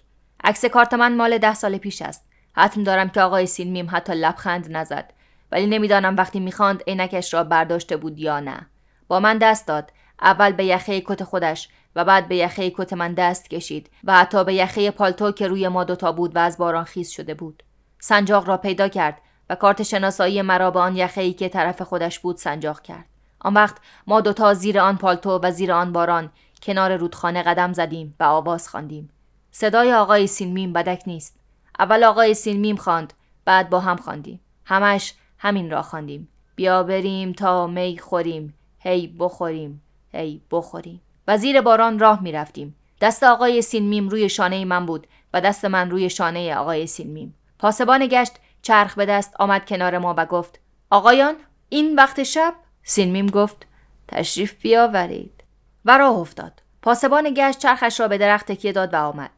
عکس کارت من مال ده سال پیش است. حتم دارم که آقای سینمیم حتی لبخند نزد، ولی نمیدانم وقتی میخواند عینکش را برداشته بود یا نه. با من دست داد. اول به یخه کت خودش و بعد به یخه کت من دست کشید و حتی به یخه پالتو که روی ما دوتا بود و از باران خیس شده بود. سنجاق را پیدا کرد و کارت شناسایی مرا به آن یخه‌ای که طرف خودش بود سنجاق کرد. آن وقت ما دوتا زیر آن پالتو و زیر آن باران کنار رودخانه قدم زدیم و آواز خواندیم. صدای آقای سینمیم بدک نیست. اول آقای سینمیم خواند، بعد با هم خواندیم. همش همین را خواندیم. بیا بریم تا می خوریم، هی بخوریم، هی بخوریم. و زیر باران راه می رفتیم. دست آقای سینمیم روی شانه من بود و دست من روی شانه آقای سینمیم. پاسبان گشت چرخ به دست آمد کنار ما و گفت آقایان، این وقت شب؟ سینمیم گفت تشریف بیاورید و راه افتاد. پاسبان گشت چرخش را به درخت تکیه داد و آمد.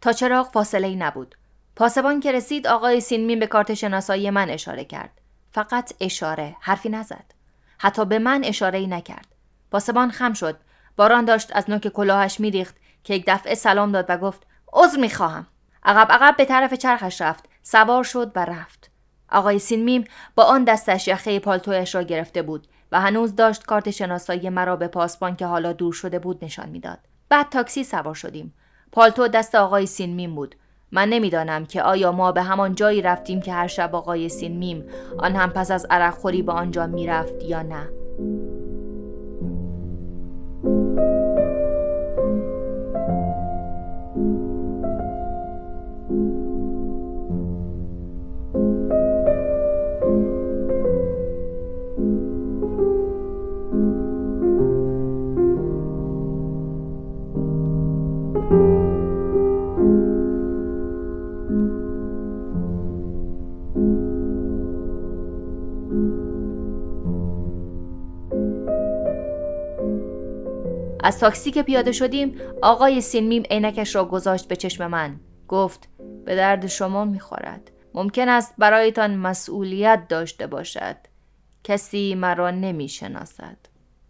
تا چراغ فاصله‌ای نبود. پاسبان که رسید آقای سینمیم به کارت شناسایی من اشاره کرد. فقط اشاره، حرفی نزد. حتی به من اشاره‌ای نکرد. پاسبان خم شد. باران داشت از نوک کلاهش میریخت که یک دفعه سلام داد و گفت عذر می‌خواهم. عقب عقب به طرف چرخش رفت. سوار شد و رفت. آقای سینمیم با آن دستش یخه پالتویش را گرفته بود و هنوز داشت کارت شناسایی مرا به پاسبان که حالا دور شده بود نشان میداد. بعد تاکسی سوار شدیم. پالتو دست آقای سینمیم بود. من نمیدانم که آیا ما به همان جایی رفتیم که هر شب آقای سینمیم آن هم پس از عرق خوری به آنجا میرفت یا نه. از تاکسی که پیاده شدیم آقای سینمیم عینکش را گذاشت به چشم من. گفت به درد شما می‌خورد. ممکن است برایتان مسئولیت داشته باشد. کسی مرا نمی‌شناسد.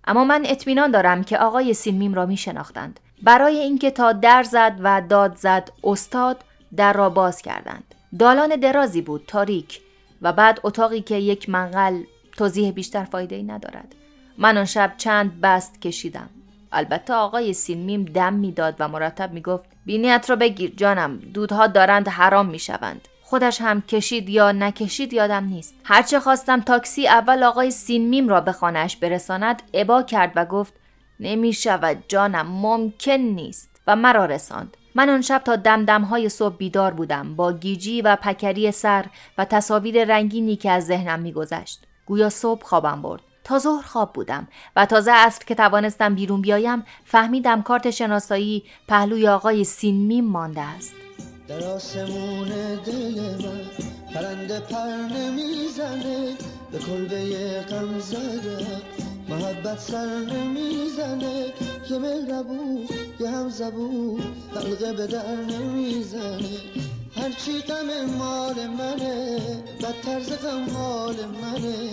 اما من اطمینان دارم که آقای سینمیم را می‌شناختند. برای اینکه تا در زد و داد زد استاد در را باز کردند. دالان درازی بود، تاریک و بعد اتاقی که یک منقل. توضیح بیشتر فایده‌ای ندارد. من آن شب چند بست کشیدم. البته آقای سینمیم دم میداد و مرتب میگفت بینیت رو بگیر جانم، دودها دارند حرام میشوند. خودش هم کشید یا نکشید یادم نیست. هرچه خواستم تاکسی اول آقای سینمیم را به خانه‌اش برساند ابا کرد و گفت نمیشود جانم، ممکن نیست و مرا رساند. من آن شب تا دمدم‌های صبح بیدار بودم، با گیجی و پکری سر و تصاویر رنگینی که از ذهنم میگذشت. گویا صبح خوابم برد. تا ظهر خواب بودم و تازه عصر که توانستم بیرون بیایم فهمیدم کارت شناسایی پهلوی آقای سینمیم مانده است. در آسمون دل من پرنده پر نمیزنه، به کلبه غم زده محبت سر نمیزنه، یه مهربون یه همزبون حلقه به در نمیزنه، هرچی غم مال منه بدتر ز غم حال منه،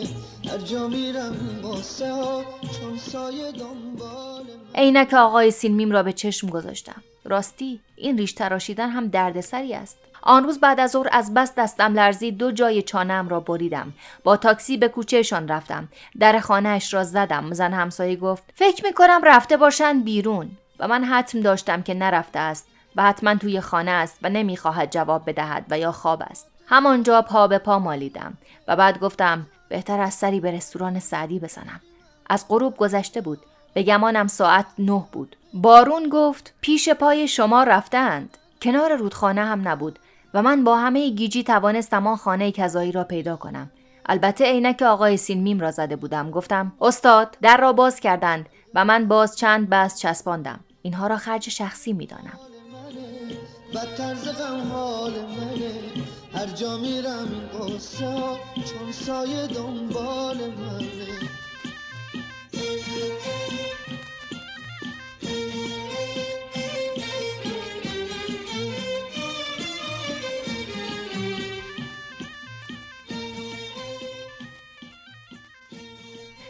هر جا میرم غصه ها چون سایه دنبال من. عینک آقای سینمیم را به چشم گذاشتم. راستی این ریش تراشیدن هم دردسری است. آن روز بعد از ظهر از بس دستم لرزید، دو جای چانه‌ام را بریدم. با تاکسی به کوچهشان رفتم. در خانه‌اش را زدم. زن همسایه گفت فکر می‌کنم رفته باشند بیرون و من حتم داشتم که نرفته است و حتما توی خانه است و نمی‌خواهد جواب بدهد و یا خواب است. همانجا پا به پا مالیدم و بعد گفتم بهتر از سری به رستوران سعدی بزنم. از غروب گذشته بود. به گمانم ساعت نه بود. بارون گفت پیش پای شما رفتند. کنار رودخانه هم نبود و من با همه گیجی توانستم آن خانه کذایی را پیدا کنم. البته عینک آقای سینمیم را زده بودم. گفتم استاد در را باز کردند و من باز چند بست چسباندم. اینها را خرج شخصی می دانم. بدتر ز غم حال منه، هر جا میرم این قصه چون سایه دنبال منه.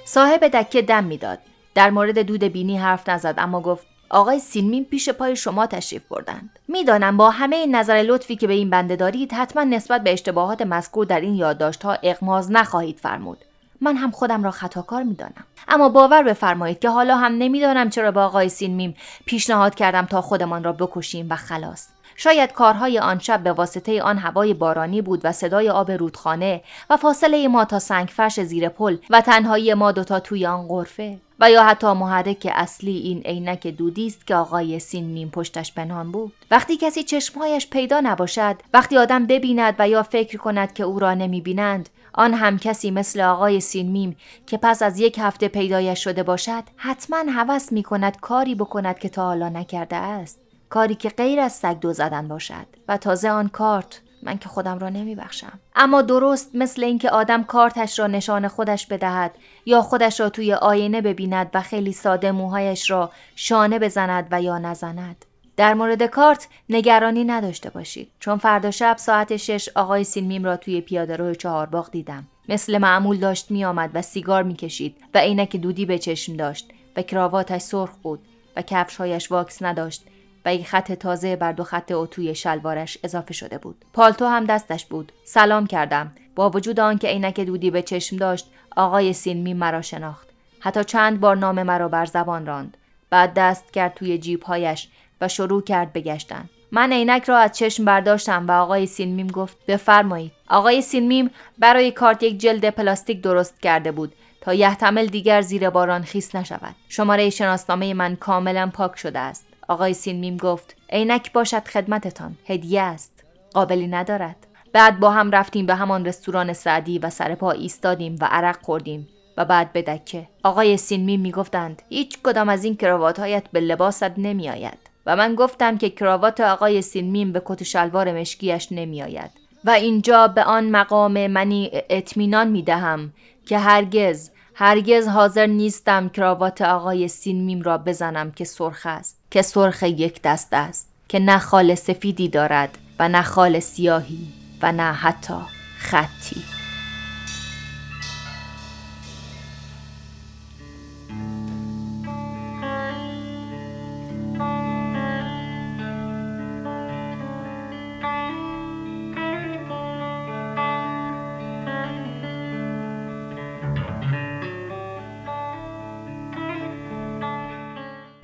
صاحب دکه دم میداد. در مورد دود بینی حرف نزد، اما گفت آقای سینمیم پیش پای شما تشریف بردند. میدانم با همه نظر لطفی که به این بنده دارید حتما نسبت به اشتباهات مذکور در این یادداشت‌ها اغماض نخواهید فرمود. من هم خودم را خطاکار میدانم، اما باور بفرمایید که حالا هم نمیدانم چرا با آقای سینمیم پیشنهاد کردم تا خودمان را بکشیم و خلاص. شاید کارهای آن شب به واسطه آن هوای بارانی بود و صدای آب رودخانه و فاصله ما تا سنگفرش زیر پل و تنهایی ما دوتا توی آن غرفه و یا حتی محرک اصلی این عینک دودی است که آقای سینمیم پشتش پنهان بود. وقتی کسی چشمهایش پیدا نباشد، وقتی آدم ببیند و یا فکر کند که او را نمیبینند، آن هم کسی مثل آقای سینمیم که پس از یک هفته پیدایش شده باشد، حتما هوس میکند کاری بکند که تا حالا نکرده است. کاری که غیر از سگدو زدن باشد و تازه آن کارت من که خودم را نمی بخشم. اما درست مثل اینکه آدم کارتش را نشان خودش بدهد یا خودش را توی آینه ببیند و خیلی ساده موهایش را شانه بزند و یا نزند. در مورد کارت نگرانی نداشته باشید، چون فردا شب ساعت شش آقای سینمیم را توی پیاده‌رو چهارباغ دیدم. مثل معمول داشت می آمد و سیگار می کشید و عینک دودی به چشم داشت و کراواتش سرخ بود و کفش‌هایش واکس نداشت و یک خط تازه بر دو خط اتوی شلوارش اضافه شده بود. پالتو هم دستش بود. سلام کردم. با وجود آنکه عینک دودی به چشم داشت، آقای سینمیم مرا شناخت. حتی چند بار نام مرا بر زبان راند. بعد دست کرد توی جیب‌هایش و شروع کرد به گشتن. من عینک را از چشم برداشتم و آقای سینمیم گفت بفرمایید. آقای سینمیم برای کارت یک جلد پلاستیک درست کرده بود تا یحتمل دیگر زیر باران خیس نشود. شماره شناسنامه من کاملا پاک شده است. آقای سینمیم گفت عینک باشد خدمتتان، هدیه است، قابلی ندارد. بعد با هم رفتیم به همان رستوران سعدی و سر پا ایستادیم و عرق خوردیم و بعد به دکه. آقای سینمیم میگفتند هیچ کدام از این کراوات‌هایت به لباست نمیآید و من گفتم که کراوات آقای سینمیم به کت و شلوار مشکیش نمیآید و اینجا به آن مقام منی اطمینان میدهم که هرگز هرگز حاضر نیستم کراوات آقای سینمیم را بزنم که سرخ است، که سرخ یک دست است، که نه خال سفیدی دارد و نه خال سیاهی و نه حتی خطی.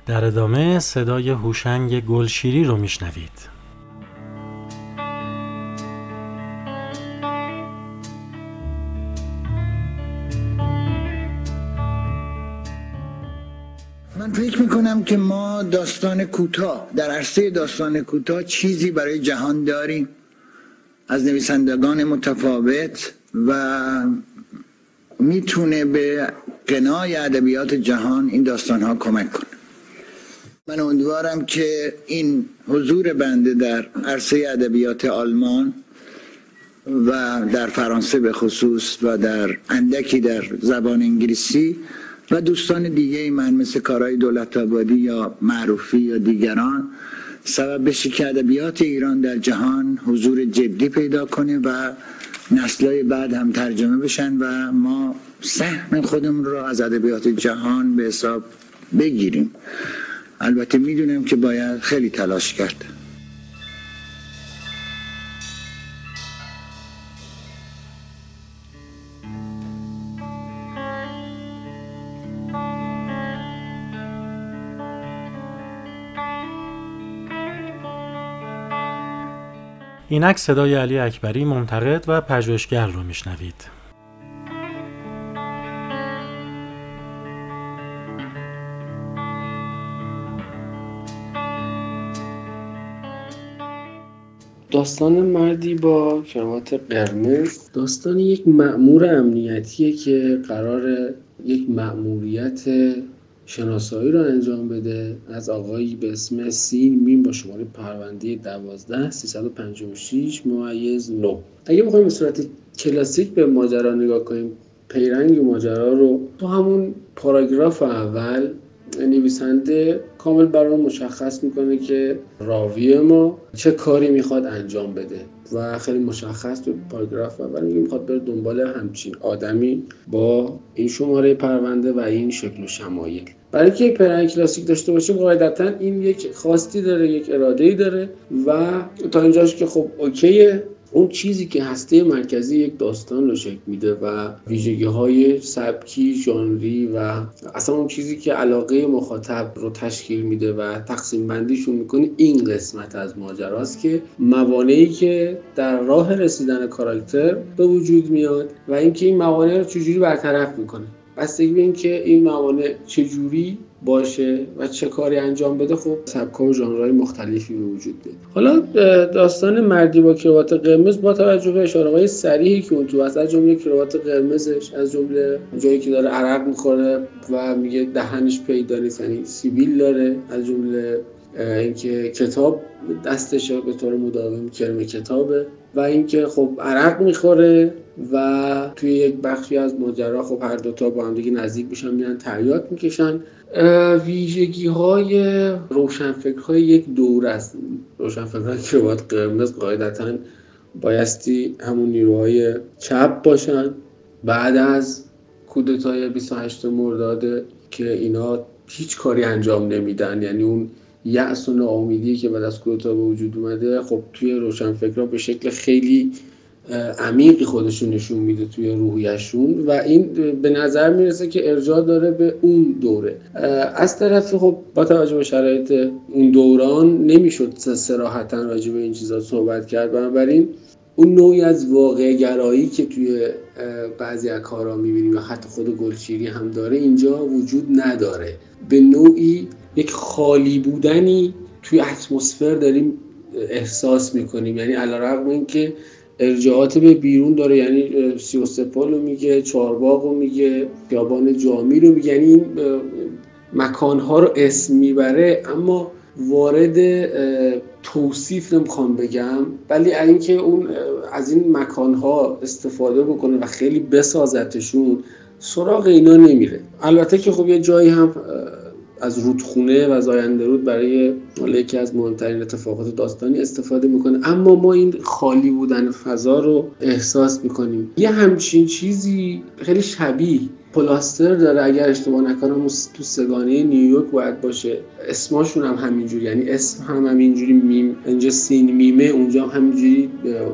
در ادامه صدای هوشنگ گلشیری رو میشنوید. من فکر میکنم که ما داستان کوتاه، در عرصه داستان کوتاه چیزی برای جهان داریم از نویسندگان متفاوت و میتونه به غنای ادبیات جهان این داستانها کمک کنه. من امیدوارم که این حضور بنده در عرصه ادبیات آلمان و در فرانسه به خصوص و در اندکی در زبان انگلیسی و دوستان دیگه من مثل کارهای دولت‌آبادی یا معروفی یا دیگران سبب بشه که ادبیات ایران در جهان حضور جدی پیدا کنه و نسل‌های بعد هم ترجمه بشن و ما سهم خودمون رو از ادبیات جهان به حساب بگیریم. البته میدونم که باید خیلی تلاش کرد. اینک صدای علی اکبری، منتقد و پژوهشگر رو میشنوید. داستان مردی با کراوات قرمز داستان یک مأمور امنیتیه که قراره یک مأموریت شناسایی را انجام بده از آقایی به اسم سینمیم با شماره پرونده دوازده سیصد و پنجاه و شش ممیز نه. اگه بخوایم به صورت کلاسیک به ماجرا نگاه کنیم، پیرنگ ماجرا رو تو همون پاراگراف اول نویسنده کامل برام مشخص میکنه که راوی ما چه کاری میخواد انجام بده و خیلی مشخص تو پاراگراف اول میگه میخواد بره دنبال همچین آدمی با این شماره پرونده و این شکل و شمایل. برای که یک پیرنگ کلاسیک داشته باشه قاعدتا این یک خواستی داره، یک اراده‌ای داره و تا اینجاش که خب اوکیه. اون چیزی که هسته مرکزی یک داستان رو شکل میده و ویژگی‌های سبکی، ژانری و اصلا اون چیزی که علاقه مخاطب رو تشکیل میده و تقسیم بندیشون میکنه، این قسمت از ماجراست که موانعی که در راه رسیدن کاراکتر به وجود میاد و اینکه این موانع رو چجوری برطرف میکنه. بستگی به اینکه این موانع چجوری باشه و چه کاری انجام بده خب سبک‌ها و ژانرهای مختلفی به وجود میاد. حالا داستان مردی با کراوات قرمز با توجه به اشاره‌های صریحی که اون تو وسط جمله کراوات قرمزش، از جمله جایی که داره عرق می‌خوره و میگه دهنش پیدا نیست، یعنی سیبیل داره، از جمله اینکه کتاب دستش به طور مداوم کرم کتابه و اینکه خب عرق می‌خوره و توی یک بخشی از ماجرا خب هر دوتا با هم دیگه نزدیک میشن، میرن تریاک میکشن. ویژگی‌های روشنفکرهای یک دور است. روشنفکرهای کراوات قرمز قاعدتاً بایستی همون نیروهای چپ باشن بعد از کودتای بیست و هشتم مرداد که اینا هیچ کاری انجام نمیدن، یعنی اون یأس و ناامیدی که بعد از کودتا به وجود اومده خب توی روشنفکرها به شکل خیلی عمیقی خودشون نشون میده توی روحیشون و این به نظر میرسه که ارجاع داره به اون دوره. از طرف خب با توجه به شرایط اون دوران نمیشد صراحتاً راجع به این چیزا صحبت کرد، بنابراین اون نوعی از واقع گرایی که توی بعضی از کارا میبینیم و حتی خود گلشیری هم داره اینجا وجود نداره. به نوعی یک خالی بودنی توی اتمسفر داریم احساس میکنیم، یعنی علیرغم اینکه ارجاعات به بیرون داره، یعنی سی و سه پل رو میگه، چارباغ رو میگه، خیابان جامی رو میگه، یعنی این مکانها رو اسم میبره اما وارد توصیف نمیخوام بگم، ولی اینکه اون از این مکانها استفاده بکنه و خیلی بسازتشون سراغ اینا نمیره. البته که خب یه جایی هم از رودخونه و از آینده رود برای یکی از مهمترین اتفاقات داستانی استفاده میکنه، اما ما این خالی بودن فضا رو احساس میکنیم. یه همچین چیزی خیلی شبیه پلاستر داره، اگر اشتباه نکنم تو سگانه نیویورک باید باشه، اسمشون هم همینجوری، یعنی اسم هم همینجوری میم، اینجا سین میمه، اونجا هم همینجوری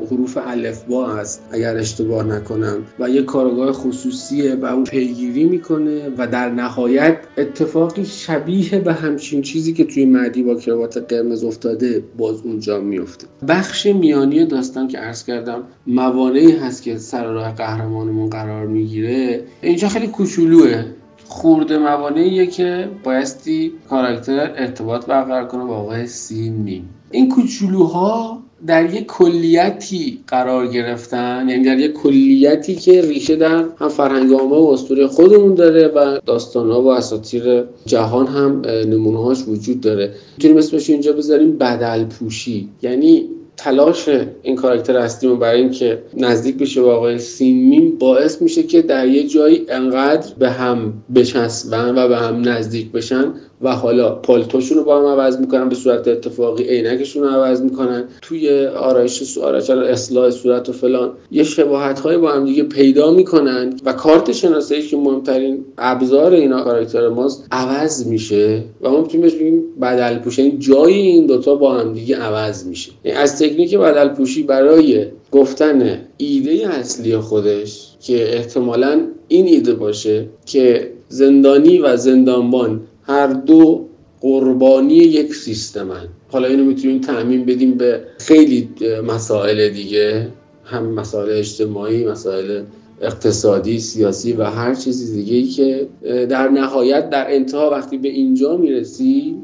حروف الفبا هست اگر اشتباه نکنم، و یه کارگاه خصوصیه و اون پیگیری میکنه و در نهایت اتفاقی شبیه به همچین چیزی که توی مهدی با کراوات قرمز افتاده باز اونجا میفته. بخش میانی داستان که عرض کردم موانعی هست که سر راه قهرمانمون قرار میگیره، اینجا خیلی کوچولوه، خورده موانعیه که بایستی کاراکتر ارتباط برقرار کنه با آقای سیمین. این کوچولوها در یک کلیتی قرار گرفتن، یعنی در یک کلیتی که ریشه در هم فرهنگ عامه و اسطوره خودمون داره و داستان‌ها و اساطیر جهان هم نمونه‌هاش وجود داره. می‌تونیم اسمش اینجا بذاریم بدلپوشی، یعنی تلاش این کاراکتر اصلیمون برای این که نزدیک بشه به آقای سیمین باعث میشه که در یه جایی انقدر به هم بچسبن و به هم نزدیک بشن و حالا پالتوشون رو با هم عوض میکنن به صورت اتفاقی، عینکشون رو عوض میکنن، توی آرایش صورت، اصلاح صورت و فلان یه شباهت‌های با هم دیگه پیدا میکنن و کارت شناسایی که مهمترین ابزار اینا کاراکتر ماست عوض میشه و ما میتونیم بگیم بدلپوشی، یعنی جای این دوتا با هم دیگه عوض میشه. یعنی از تکنیک بدلپوشی برای گفتن ایده اصلی خودش که احتمالاً این ایده باشه که زندانی و زندانبان هر دو قربانی یک سیستمن. حالا اینو میتونیم تعمیم بدیم به خیلی مسائل دیگه، هم مسائل اجتماعی، مسائل اقتصادی، سیاسی و هر چیزی دیگه‌ای که در نهایت در انتها وقتی به اینجا میرسی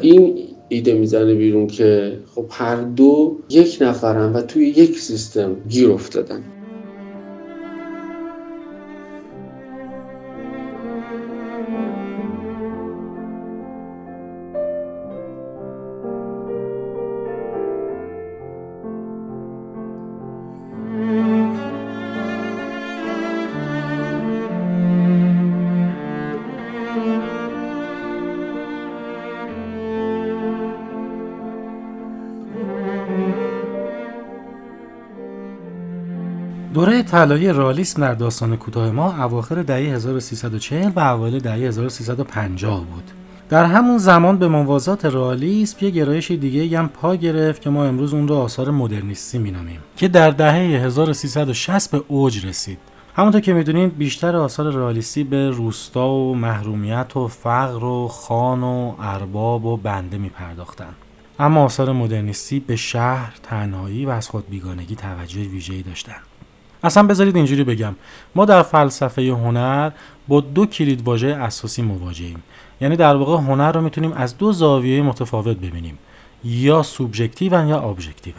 این ایده میزنه بیرون که خب هر دو یک نفرن و توی یک سیستم گیر افتادن. دوره طلایی رئالیسم در داستان کوتاه ما اواخر دهه هزار و سیصد و چهل و اوایل دهه هزار و سیصد و پنجاه بود. در همون زمان به موازات رئالیسم یه گرایش دیگه هم پا گرفت که ما امروز اون رو آثار مدرنیستی می‌نامیم که در دهه هزار و سیصد و شصت به اوج رسید. همونطور که می‌دونید بیشتر آثار رئالیستی به روستا و محرومیت و فقر و خان و ارباب و بنده می‌پرداختن، اما آثار مدرنیستی به شهر، تنهایی و از خود بیگانگی توجه ویژه‌ای داشتن. اصلا بذارید اینجوری بگم، ما در فلسفه هنر با دو کلیدواژه اساسی مواجهیم، یعنی در واقع هنر رو میتونیم از دو زاویه متفاوت ببینیم، یا سوبژکتیون یا ابژکتیون.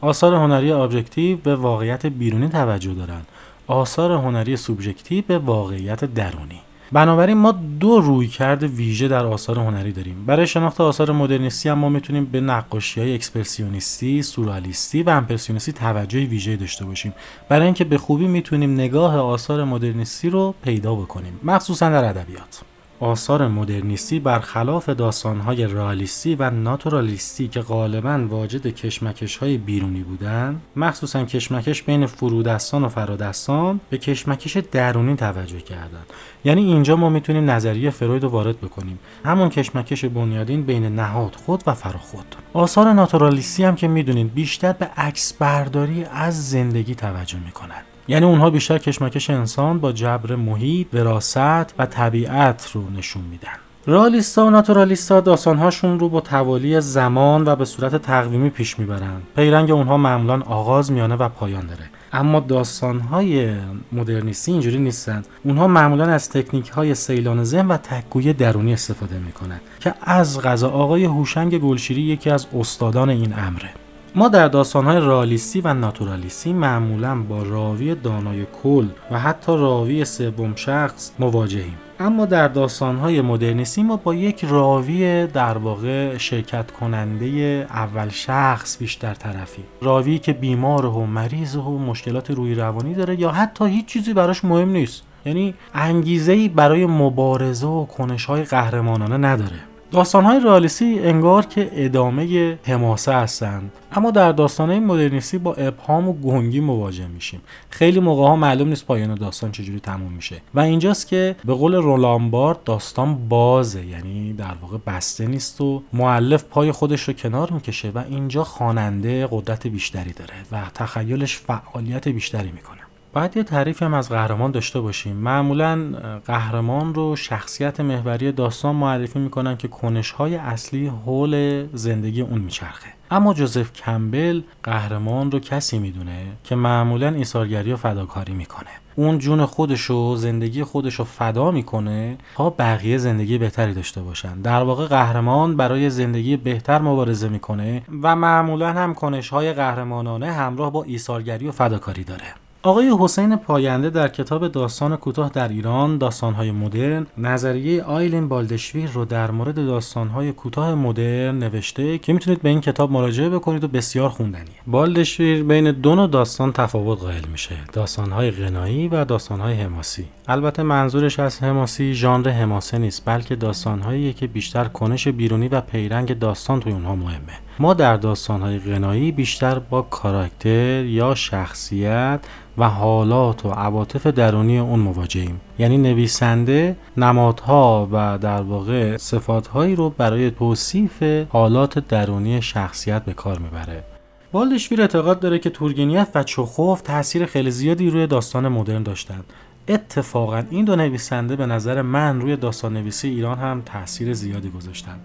آثار هنری ابژکتیو به واقعیت بیرونی توجه دارن، آثار هنری سوبژکتیو به واقعیت درونی. بنابراین ما دو رویکرد ویژه در آثار هنری داریم. برای شناخت آثار مدرنیستی هم ما میتونیم به نقاشی‌های اکسپرسیونیستی، سورئالیستی و امپرسیونیستی توجه ویژه داشته باشیم، برای اینکه به خوبی میتونیم نگاه آثار مدرنیستی رو پیدا بکنیم، مخصوصا در ادبیات. آثار مدرنیستی برخلاف داستان‌های رئالیستی و ناتورالیستی که غالباً واجد کشمکش‌های بیرونی بودند، مخصوصاً کشمکش بین فرودستان و فرادستان، به کشمکش درونی توجه کردند. یعنی اینجا ما میتونیم نظریه فروید رو وارد بکنیم، همون کشمکش بنیادین بین نهاد خود و فراخود. آثار ناتورالیستی هم که میدونید بیشتر به عکس‌برداری از زندگی توجه میکنند، یعنی اونها بیشتر کشمکش انسان با جبر محیط، وراثت و طبیعت رو نشون میدن. رئالیستا و ناتورالیستا داستانهاشون رو با توالی زمان و به صورت تقویمی پیش میبرن. پیرنگ اونها معمولاً آغاز، میانه و پایان داره. اما داستانهای مدرنیستی اینجوری نیستند. اونها معمولاً از تکنیک‌های سیلان ذهن و تک‌گویی درونی استفاده میکنن که از قضا آقای هوشنگ گلشیری یکی از استادان این امره. ما در داستان‌های رئالیستی و ناتورالیستی معمولاً با راوی دانای کل و حتی راوی سوم شخص مواجهیم، اما در داستان‌های مدرنیستی ما با یک راوی در واقع شرکت کننده اول شخص بیشتر طرفی، راوی که بیماره و مریضه و مشکلات روحی روانی داره یا حتی هیچ چیزی براش مهم نیست، یعنی انگیزه‌ای برای مبارزه و کنش‌های قهرمانانه نداره. داستان‌های رئالیستی انگار که ادامه حماسه هستند، اما در داستان‌های مدرنیستی با ابهام و گنگی مواجه میشیم. خیلی موقع‌ها معلوم نیست پایان داستان چجوری تموم میشه و اینجاست که به قول رولان بارت داستان بازه، یعنی در واقع بسته نیست و مؤلف پای خودش رو کنار میکشه و اینجا خواننده قدرت بیشتری داره و تخیلش فعالیت بیشتری میکنه. باید یه تعریفی هم از قهرمان داشته باشیم. معمولاً قهرمان رو شخصیت محوری داستان معرفی میکنن که کنش‌های اصلی حول زندگی اون میچرخه. اما جوزف کمبل قهرمان رو کسی میدونه که معمولاً ایثارگری و فداکاری میکنه. اون جون خودشو، زندگی خودشو فدا میکنه تا بقیه زندگی بهتری داشته باشن. در واقع قهرمان برای زندگی بهتر مبارزه میکنه و معمولاً هم کنش‌های قهرمانانه همراه با ایثارگری و فداکاری داره. آقای حسین پاینده در کتاب داستان کوتاه در ایران، داستان‌های مدرن، نظریه آیلین بالدشویر رو در مورد داستان‌های کوتاه مدرن نوشته که میتونید به این کتاب مراجعه بکنید و بسیار خوندنیه. بالدشویر بین دو نوع داستان تفاوت قائل میشه، داستان‌های غنایی و داستان‌های حماسی. البته منظورش از حماسی ژانر حماسه نیست، بلکه داستان‌هایی که بیشتر کنش بیرونی و پیرنگ داستان توی اونها مهمه. ما در داستان‌های غنایی بیشتر با کاراکتر یا شخصیت و حالات و عواطف درونی اون مواجهیم، یعنی نویسنده نمادها و در واقع صفات‌هایی رو برای توصیف حالات درونی شخصیت به کار میبره. بالدشویر اعتقاد داره که تورگنیف و چخوف تأثیر خیلی زیادی روی داستان مدرن داشتند. اتفاقاً این دو نویسنده به نظر من روی داستان نویسی ایران هم تأثیر زیادی گذاشتند.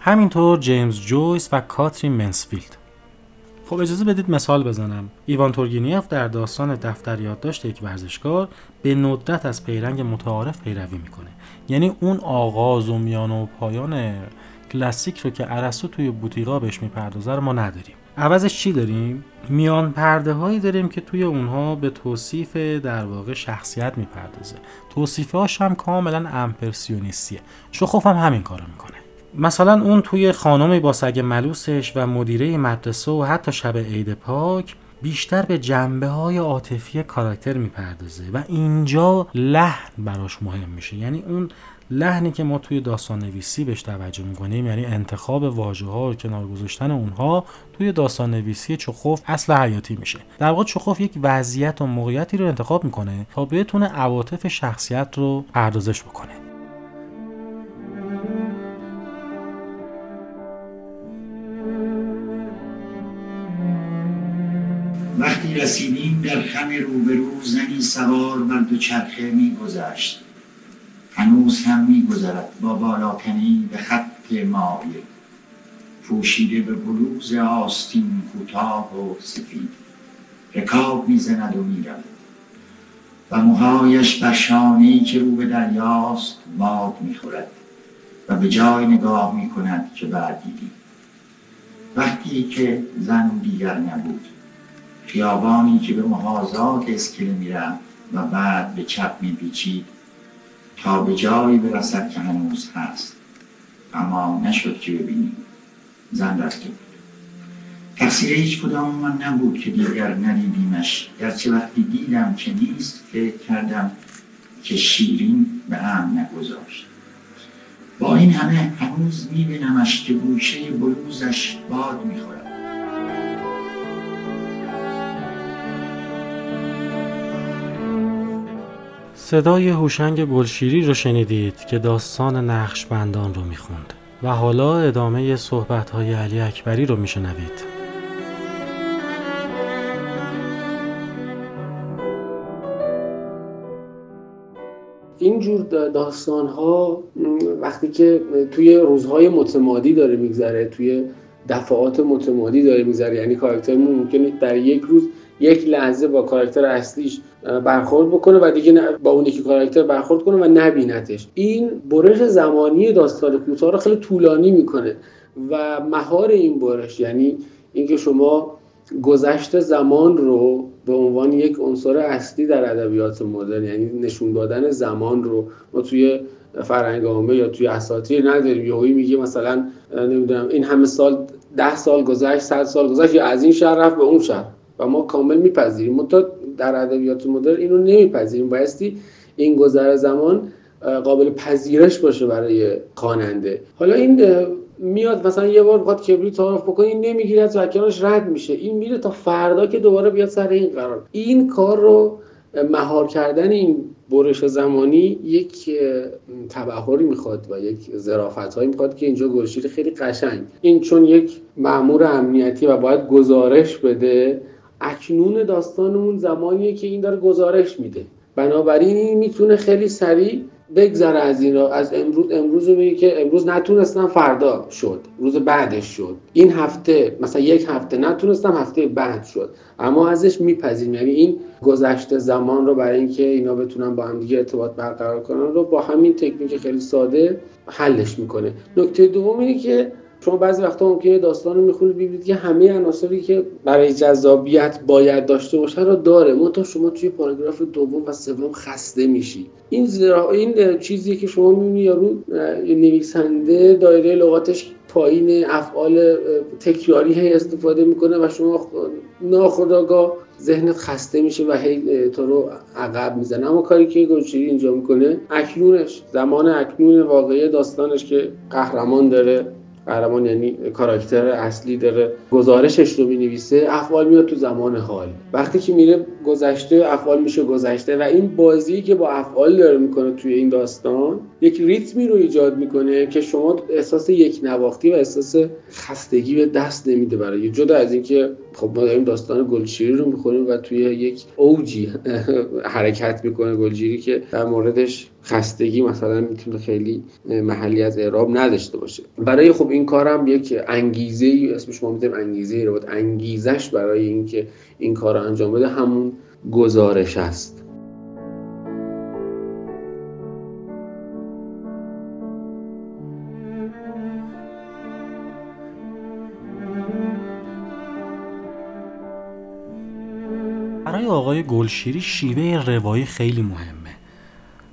همینطور جیمز جویس و کاترین منسفیلد. خب اجازه بدید مثال بزنم. ایوان تورگنیف در داستان دفتر یادداشت یک ورزشکار به ندرت از پیرنگ متعارف پیروی میکنه. یعنی اون آغاز و میان و پایان کلاسیک رو که ارسطو توی بوتیقا بهش میپردازه رو ما نداریم. عوضش چی داریم؟ میان پرده هایی داریم که توی اونها به توصیف در واقع شخصیت میپردازه. توصیفهاش هم کاملا امپرسیونیستیه. شخوف هم همین کارو میکنه. مثلا اون توی خانم با سگ ملوسش و مدیره مدرسه و حتی شب عید پاک بیشتر به جنبه‌های عاطفی کاراکتر میپردازه و اینجا لحن براش مهم میشه. یعنی اون لحنی که ما توی داستان نویسی بهش توجه میکنیم، یعنی انتخاب واژه‌ها و کنار گذاشتن اونها توی داستان نویسی چخوف اصل حیاتی میشه. در واقع چخوف یک وضعیت و موقعیتی رو انتخاب میکنه تا بتونه عواطف شخصیت رو پردازش بکنه. وقتی رسیدیم در خم روبرو، زنی سوار بر دوچرخه می‌گذشت. هنوز هم می‌گذرد با بالاتنی به خط مایل، پوشیده به بلوز آستین کوتاه و سفید. رکاب می‌زند و می‌رود و موهایش بر شانه‌ای که رو به دریاست باد می‌خورد و به جای نگاه می‌کند که بعدیدی. وقتی که زن دیگر نبود، خیابانی که به محاذات اسکله میرفت و بعد به چپ میپیچید تا به جایی برسد که هنوز هست اما نشد که ببینیم. زن رفته بود. تقصیر هیچ کدام من نبود که دیگر ندیدیمش، گرچه وقتی دیدم که نیست فکر کردم که شیرین به هم نگذاشت. با این همه هنوز میبینمش که گوشه بلوزش باد میخورد. صدای هوشنگ گلشیری رو شنیدید که داستان نقشبندان رو میخوند و حالا ادامه صحبت‌های علی اکبری رو میشنوید. اینجور داستان‌ها وقتی که توی روزهای متمادی داره میگذره، توی دفعات متمادی داره میگذره، یعنی کاراکترمون ممکنه در یک روز یک لحظه با کاراکتر اصلیش برخورد بکنه و دیگه با اون یکی کاراکتر برخورد کنه و نبینتش. این برش زمانی داستان کوتاه رو خیلی طولانی میکنه و مهار این برش، یعنی اینکه شما گذشت زمان رو به عنوان یک عنصر اصلی در ادبیات مدرن، یعنی نشون دادن زمان رو ما توی فرهنگ عامه یا توی اساطیر نداریم. یهویی میگه مثلا نمیدونم این همه سال، ده سال گذشت، صد سال گذشت، یا از این شهر رفت به اون شهر و ما کامل میپذیریم. ما تا در ادبیات مدرن اینو نمیپذیریم، بایستی این گذر زمان قابل پذیرش باشه برای خواننده. حالا این میاد مثلا یه بار وقت کبریت تعارف بکنه، این نمیگیره از وکیلش رد میشه، این میره تا فردا که دوباره بیاد سر این قرار. این کار رو مهار کردن این برش زمانی یک تبحری میخواد و یک ظرافت‌هایی میخواد که اینجا گلشیری خیلی قشنگ این چون یک مأمور امنیتی و باید گزارش بده، اکنون داستانمون زمانیه که این داره گزارش میده، بنابراین این میتونه خیلی سریع بگذره از این را. از امروز امروز رو میگه که امروز نتونستم فردا شد، روز بعدش شد، این هفته مثلا یک هفته نتونستم هفته بعد شد، اما ازش میپذیریم. یعنی این گذشته زمان رو برای اینکه اینا بتونن با هم دیگه ارتباط برقرار کنن رو با همین تکنیک خیلی ساده حلش میکنه. نکته دوم اینه که شما بعضی وقتا ممکنه داستان رو میخونی ببینید که همه عناصری که برای جذابیت باید داشته باشه رو داره، منتها شما توی پاراگراف دوم و سوم خسته میشی. این زرا... این چیزی که شما میبینی یارو نویسنده دایره لغاتش پایین، افعال تکراری هی استفاده میکنه و شما ناخودآگاه ذهنت خسته میشه و هی تو رو عقب میزنه. اما کاری که گلشیری اینجا میکنه، اکنونش، زمان اکنون واقعی داستانش که قهرمان داره، قهرمان یعنی کاراکتر اصلی داره، گزارشش رو می‌نویسه، افعال میاد تو زمان حال. وقتی که میره گذشته، افعال میشه گذشته و این بازی که با افعال داره میکنه توی این داستان یک ریتمی رو ایجاد میکنه که شما احساس یک نواختی و احساس خستگی به دست نمیده. برای جدا از اینکه خب ما داریم داستان گلشیری رو میخونیم و توی یک اوجی حرکت میکنه گلشیری که در موردش خستگی مثلا میتونه خیلی محلی از اعراب نداشته باشه. برای خب این کارم یک انگیزه، اسمش ما میذاریم انگیزه رو، انگیزش برای اینکه این کارو انجام بده همون گزارش است. برای آقای گلشیری شیوه روایی خیلی مهمه.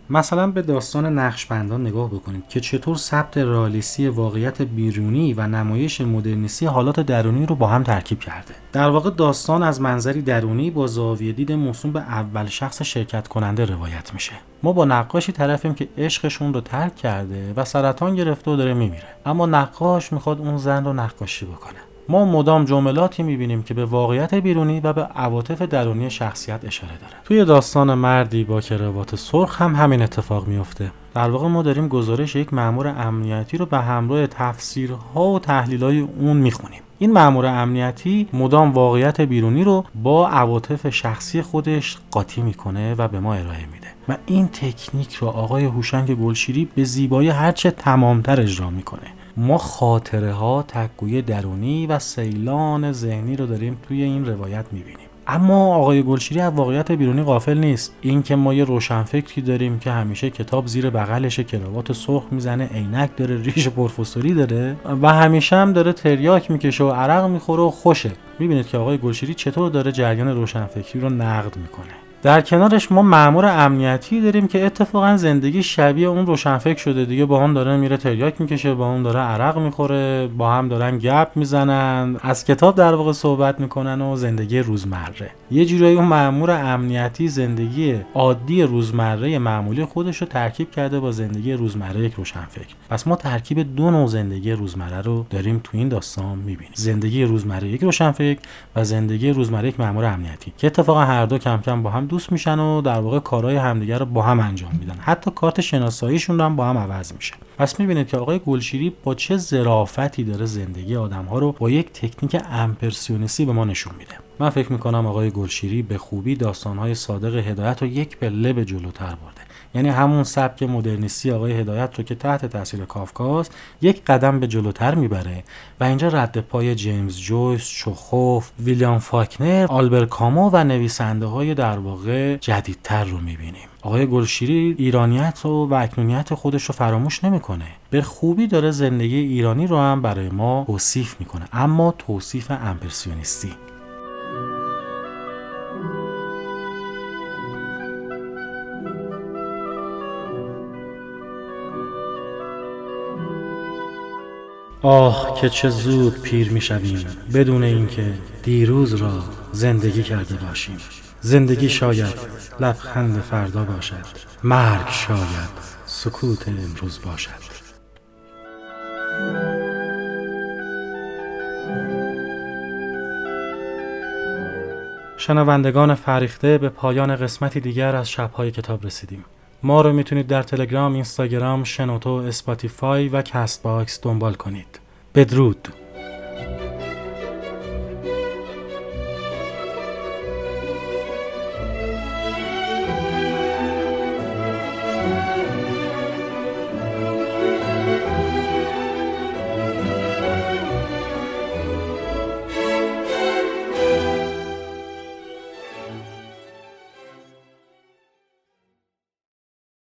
مثلا به داستان نقشبندان نگاه بکنید که چطور ثبت رئالیستی واقعیت بیرونی و نمایش مدرنیستی حالات درونی رو با هم ترکیب کرده. در واقع داستان از منظری درونی با زاویه دید موسوم به اول شخص شرکت کننده روایت میشه. ما با نقاشی طرفیم که عشقشون رو ترک کرده و سرطان گرفته و داره میمیره، اما نقاش میخواد اون زن رو نقاشی بکنه. ما مدام جملاتی میبینیم که به واقعیت بیرونی و به عواطف درونی شخصیت اشاره داره. توی داستان مردی با کراوات سرخ هم همین اتفاق میفته. در واقع ما داریم گزارش یک مأمور امنیتی رو به همراه تفسیرها و تحلیل‌های اون میخونیم. این مأمور امنیتی مدام واقعیت بیرونی رو با عواطف شخصی خودش قاطی میکنه و به ما ارائه میده و این تکنیک رو آقای هوشنگ گلشیری به زیبایی هرچه تمامتر اجرا میکنه. ما خاطره ها، تک‌گویی درونی و سیلان ذهنی رو داریم توی این روایت میبینیم. اما آقای گلشیری از واقعیت بیرونی غافل نیست. این که ما یه روشنفکری داریم که همیشه کتاب زیر بغلش، کراوات سرخ میزنه، عینک داره، ریش پرفسوری داره و همیشه هم داره تریاک میکشه و عرق میخوره و خوشه. میبینید که آقای گلشیری چطور داره جریان روشنفکری رو نقد میکنه. در کنارش ما مأمور امنیتی داریم که اتفاقا زندگی شبیه اون روشنفکر شده دیگه، با هم داره میره تریاک میکشه، با هم داره عرق میخوره، با هم دارن گپ میزنن، از کتاب در واقع صحبت میکنن و زندگی روزمره. یه جورایی اون مأمور امنیتی زندگی عادی روزمره معمولی خودش رو ترکیب کرده با زندگی روزمره یک روشنفکر. پس ما ترکیب دو نوع زندگی روزمره رو داریم تو این داستان میبینیم، زندگی روزمره یک روشنفکر و زندگی روزمره یک مأمور امنیتی که اتفاقا هر دو کم کم با هم دوست میشن و در واقع کارهای همدیگه رو با هم انجام میدن. حتی کارت شناساییشون هم با هم عوض میشه. پس میبینید که آقای گلشیری با چه ظرافتی داره زندگی آدم‌ها رو با یک تکنیک امپرسیونیستی به ما نشون میده. من فکر میکنم آقای گلشیری به خوبی داستانهای صادق هدایت رو یک پله به جلوتر برده. یعنی همون سبک مدرنیستی آقای هدایت رو که تحت تاثیر کافکاست یک قدم به جلوتر میبره و اینجا رد پای جیمز جویس، چخوف، ویلیام فاکنر، آلبرت کامو و نویسنده های در واقع جدیدتر رو میبینیم. آقای گلشیری ایرانیت رو و اکنونیت خودش رو فراموش نمیکنه. به خوبی داره زندگی ایرانی رو هم برای ما توصیف میکنه، اما توصیف امپرسیونیستی. آه که چه زود پیر می شویم بدون اینکه دیروز را زندگی کرده باشیم. زندگی شاید لبخند فردا باشد، مرگ شاید سکوت امروز باشد. شنوندگان فریخته، به پایان قسمتی دیگر از شب‌های کتاب رسیدیم. ما رو میتونید در تلگرام، اینستاگرام، شنوتو، اسپاتیفای و کست باکس دنبال کنید. بدرود.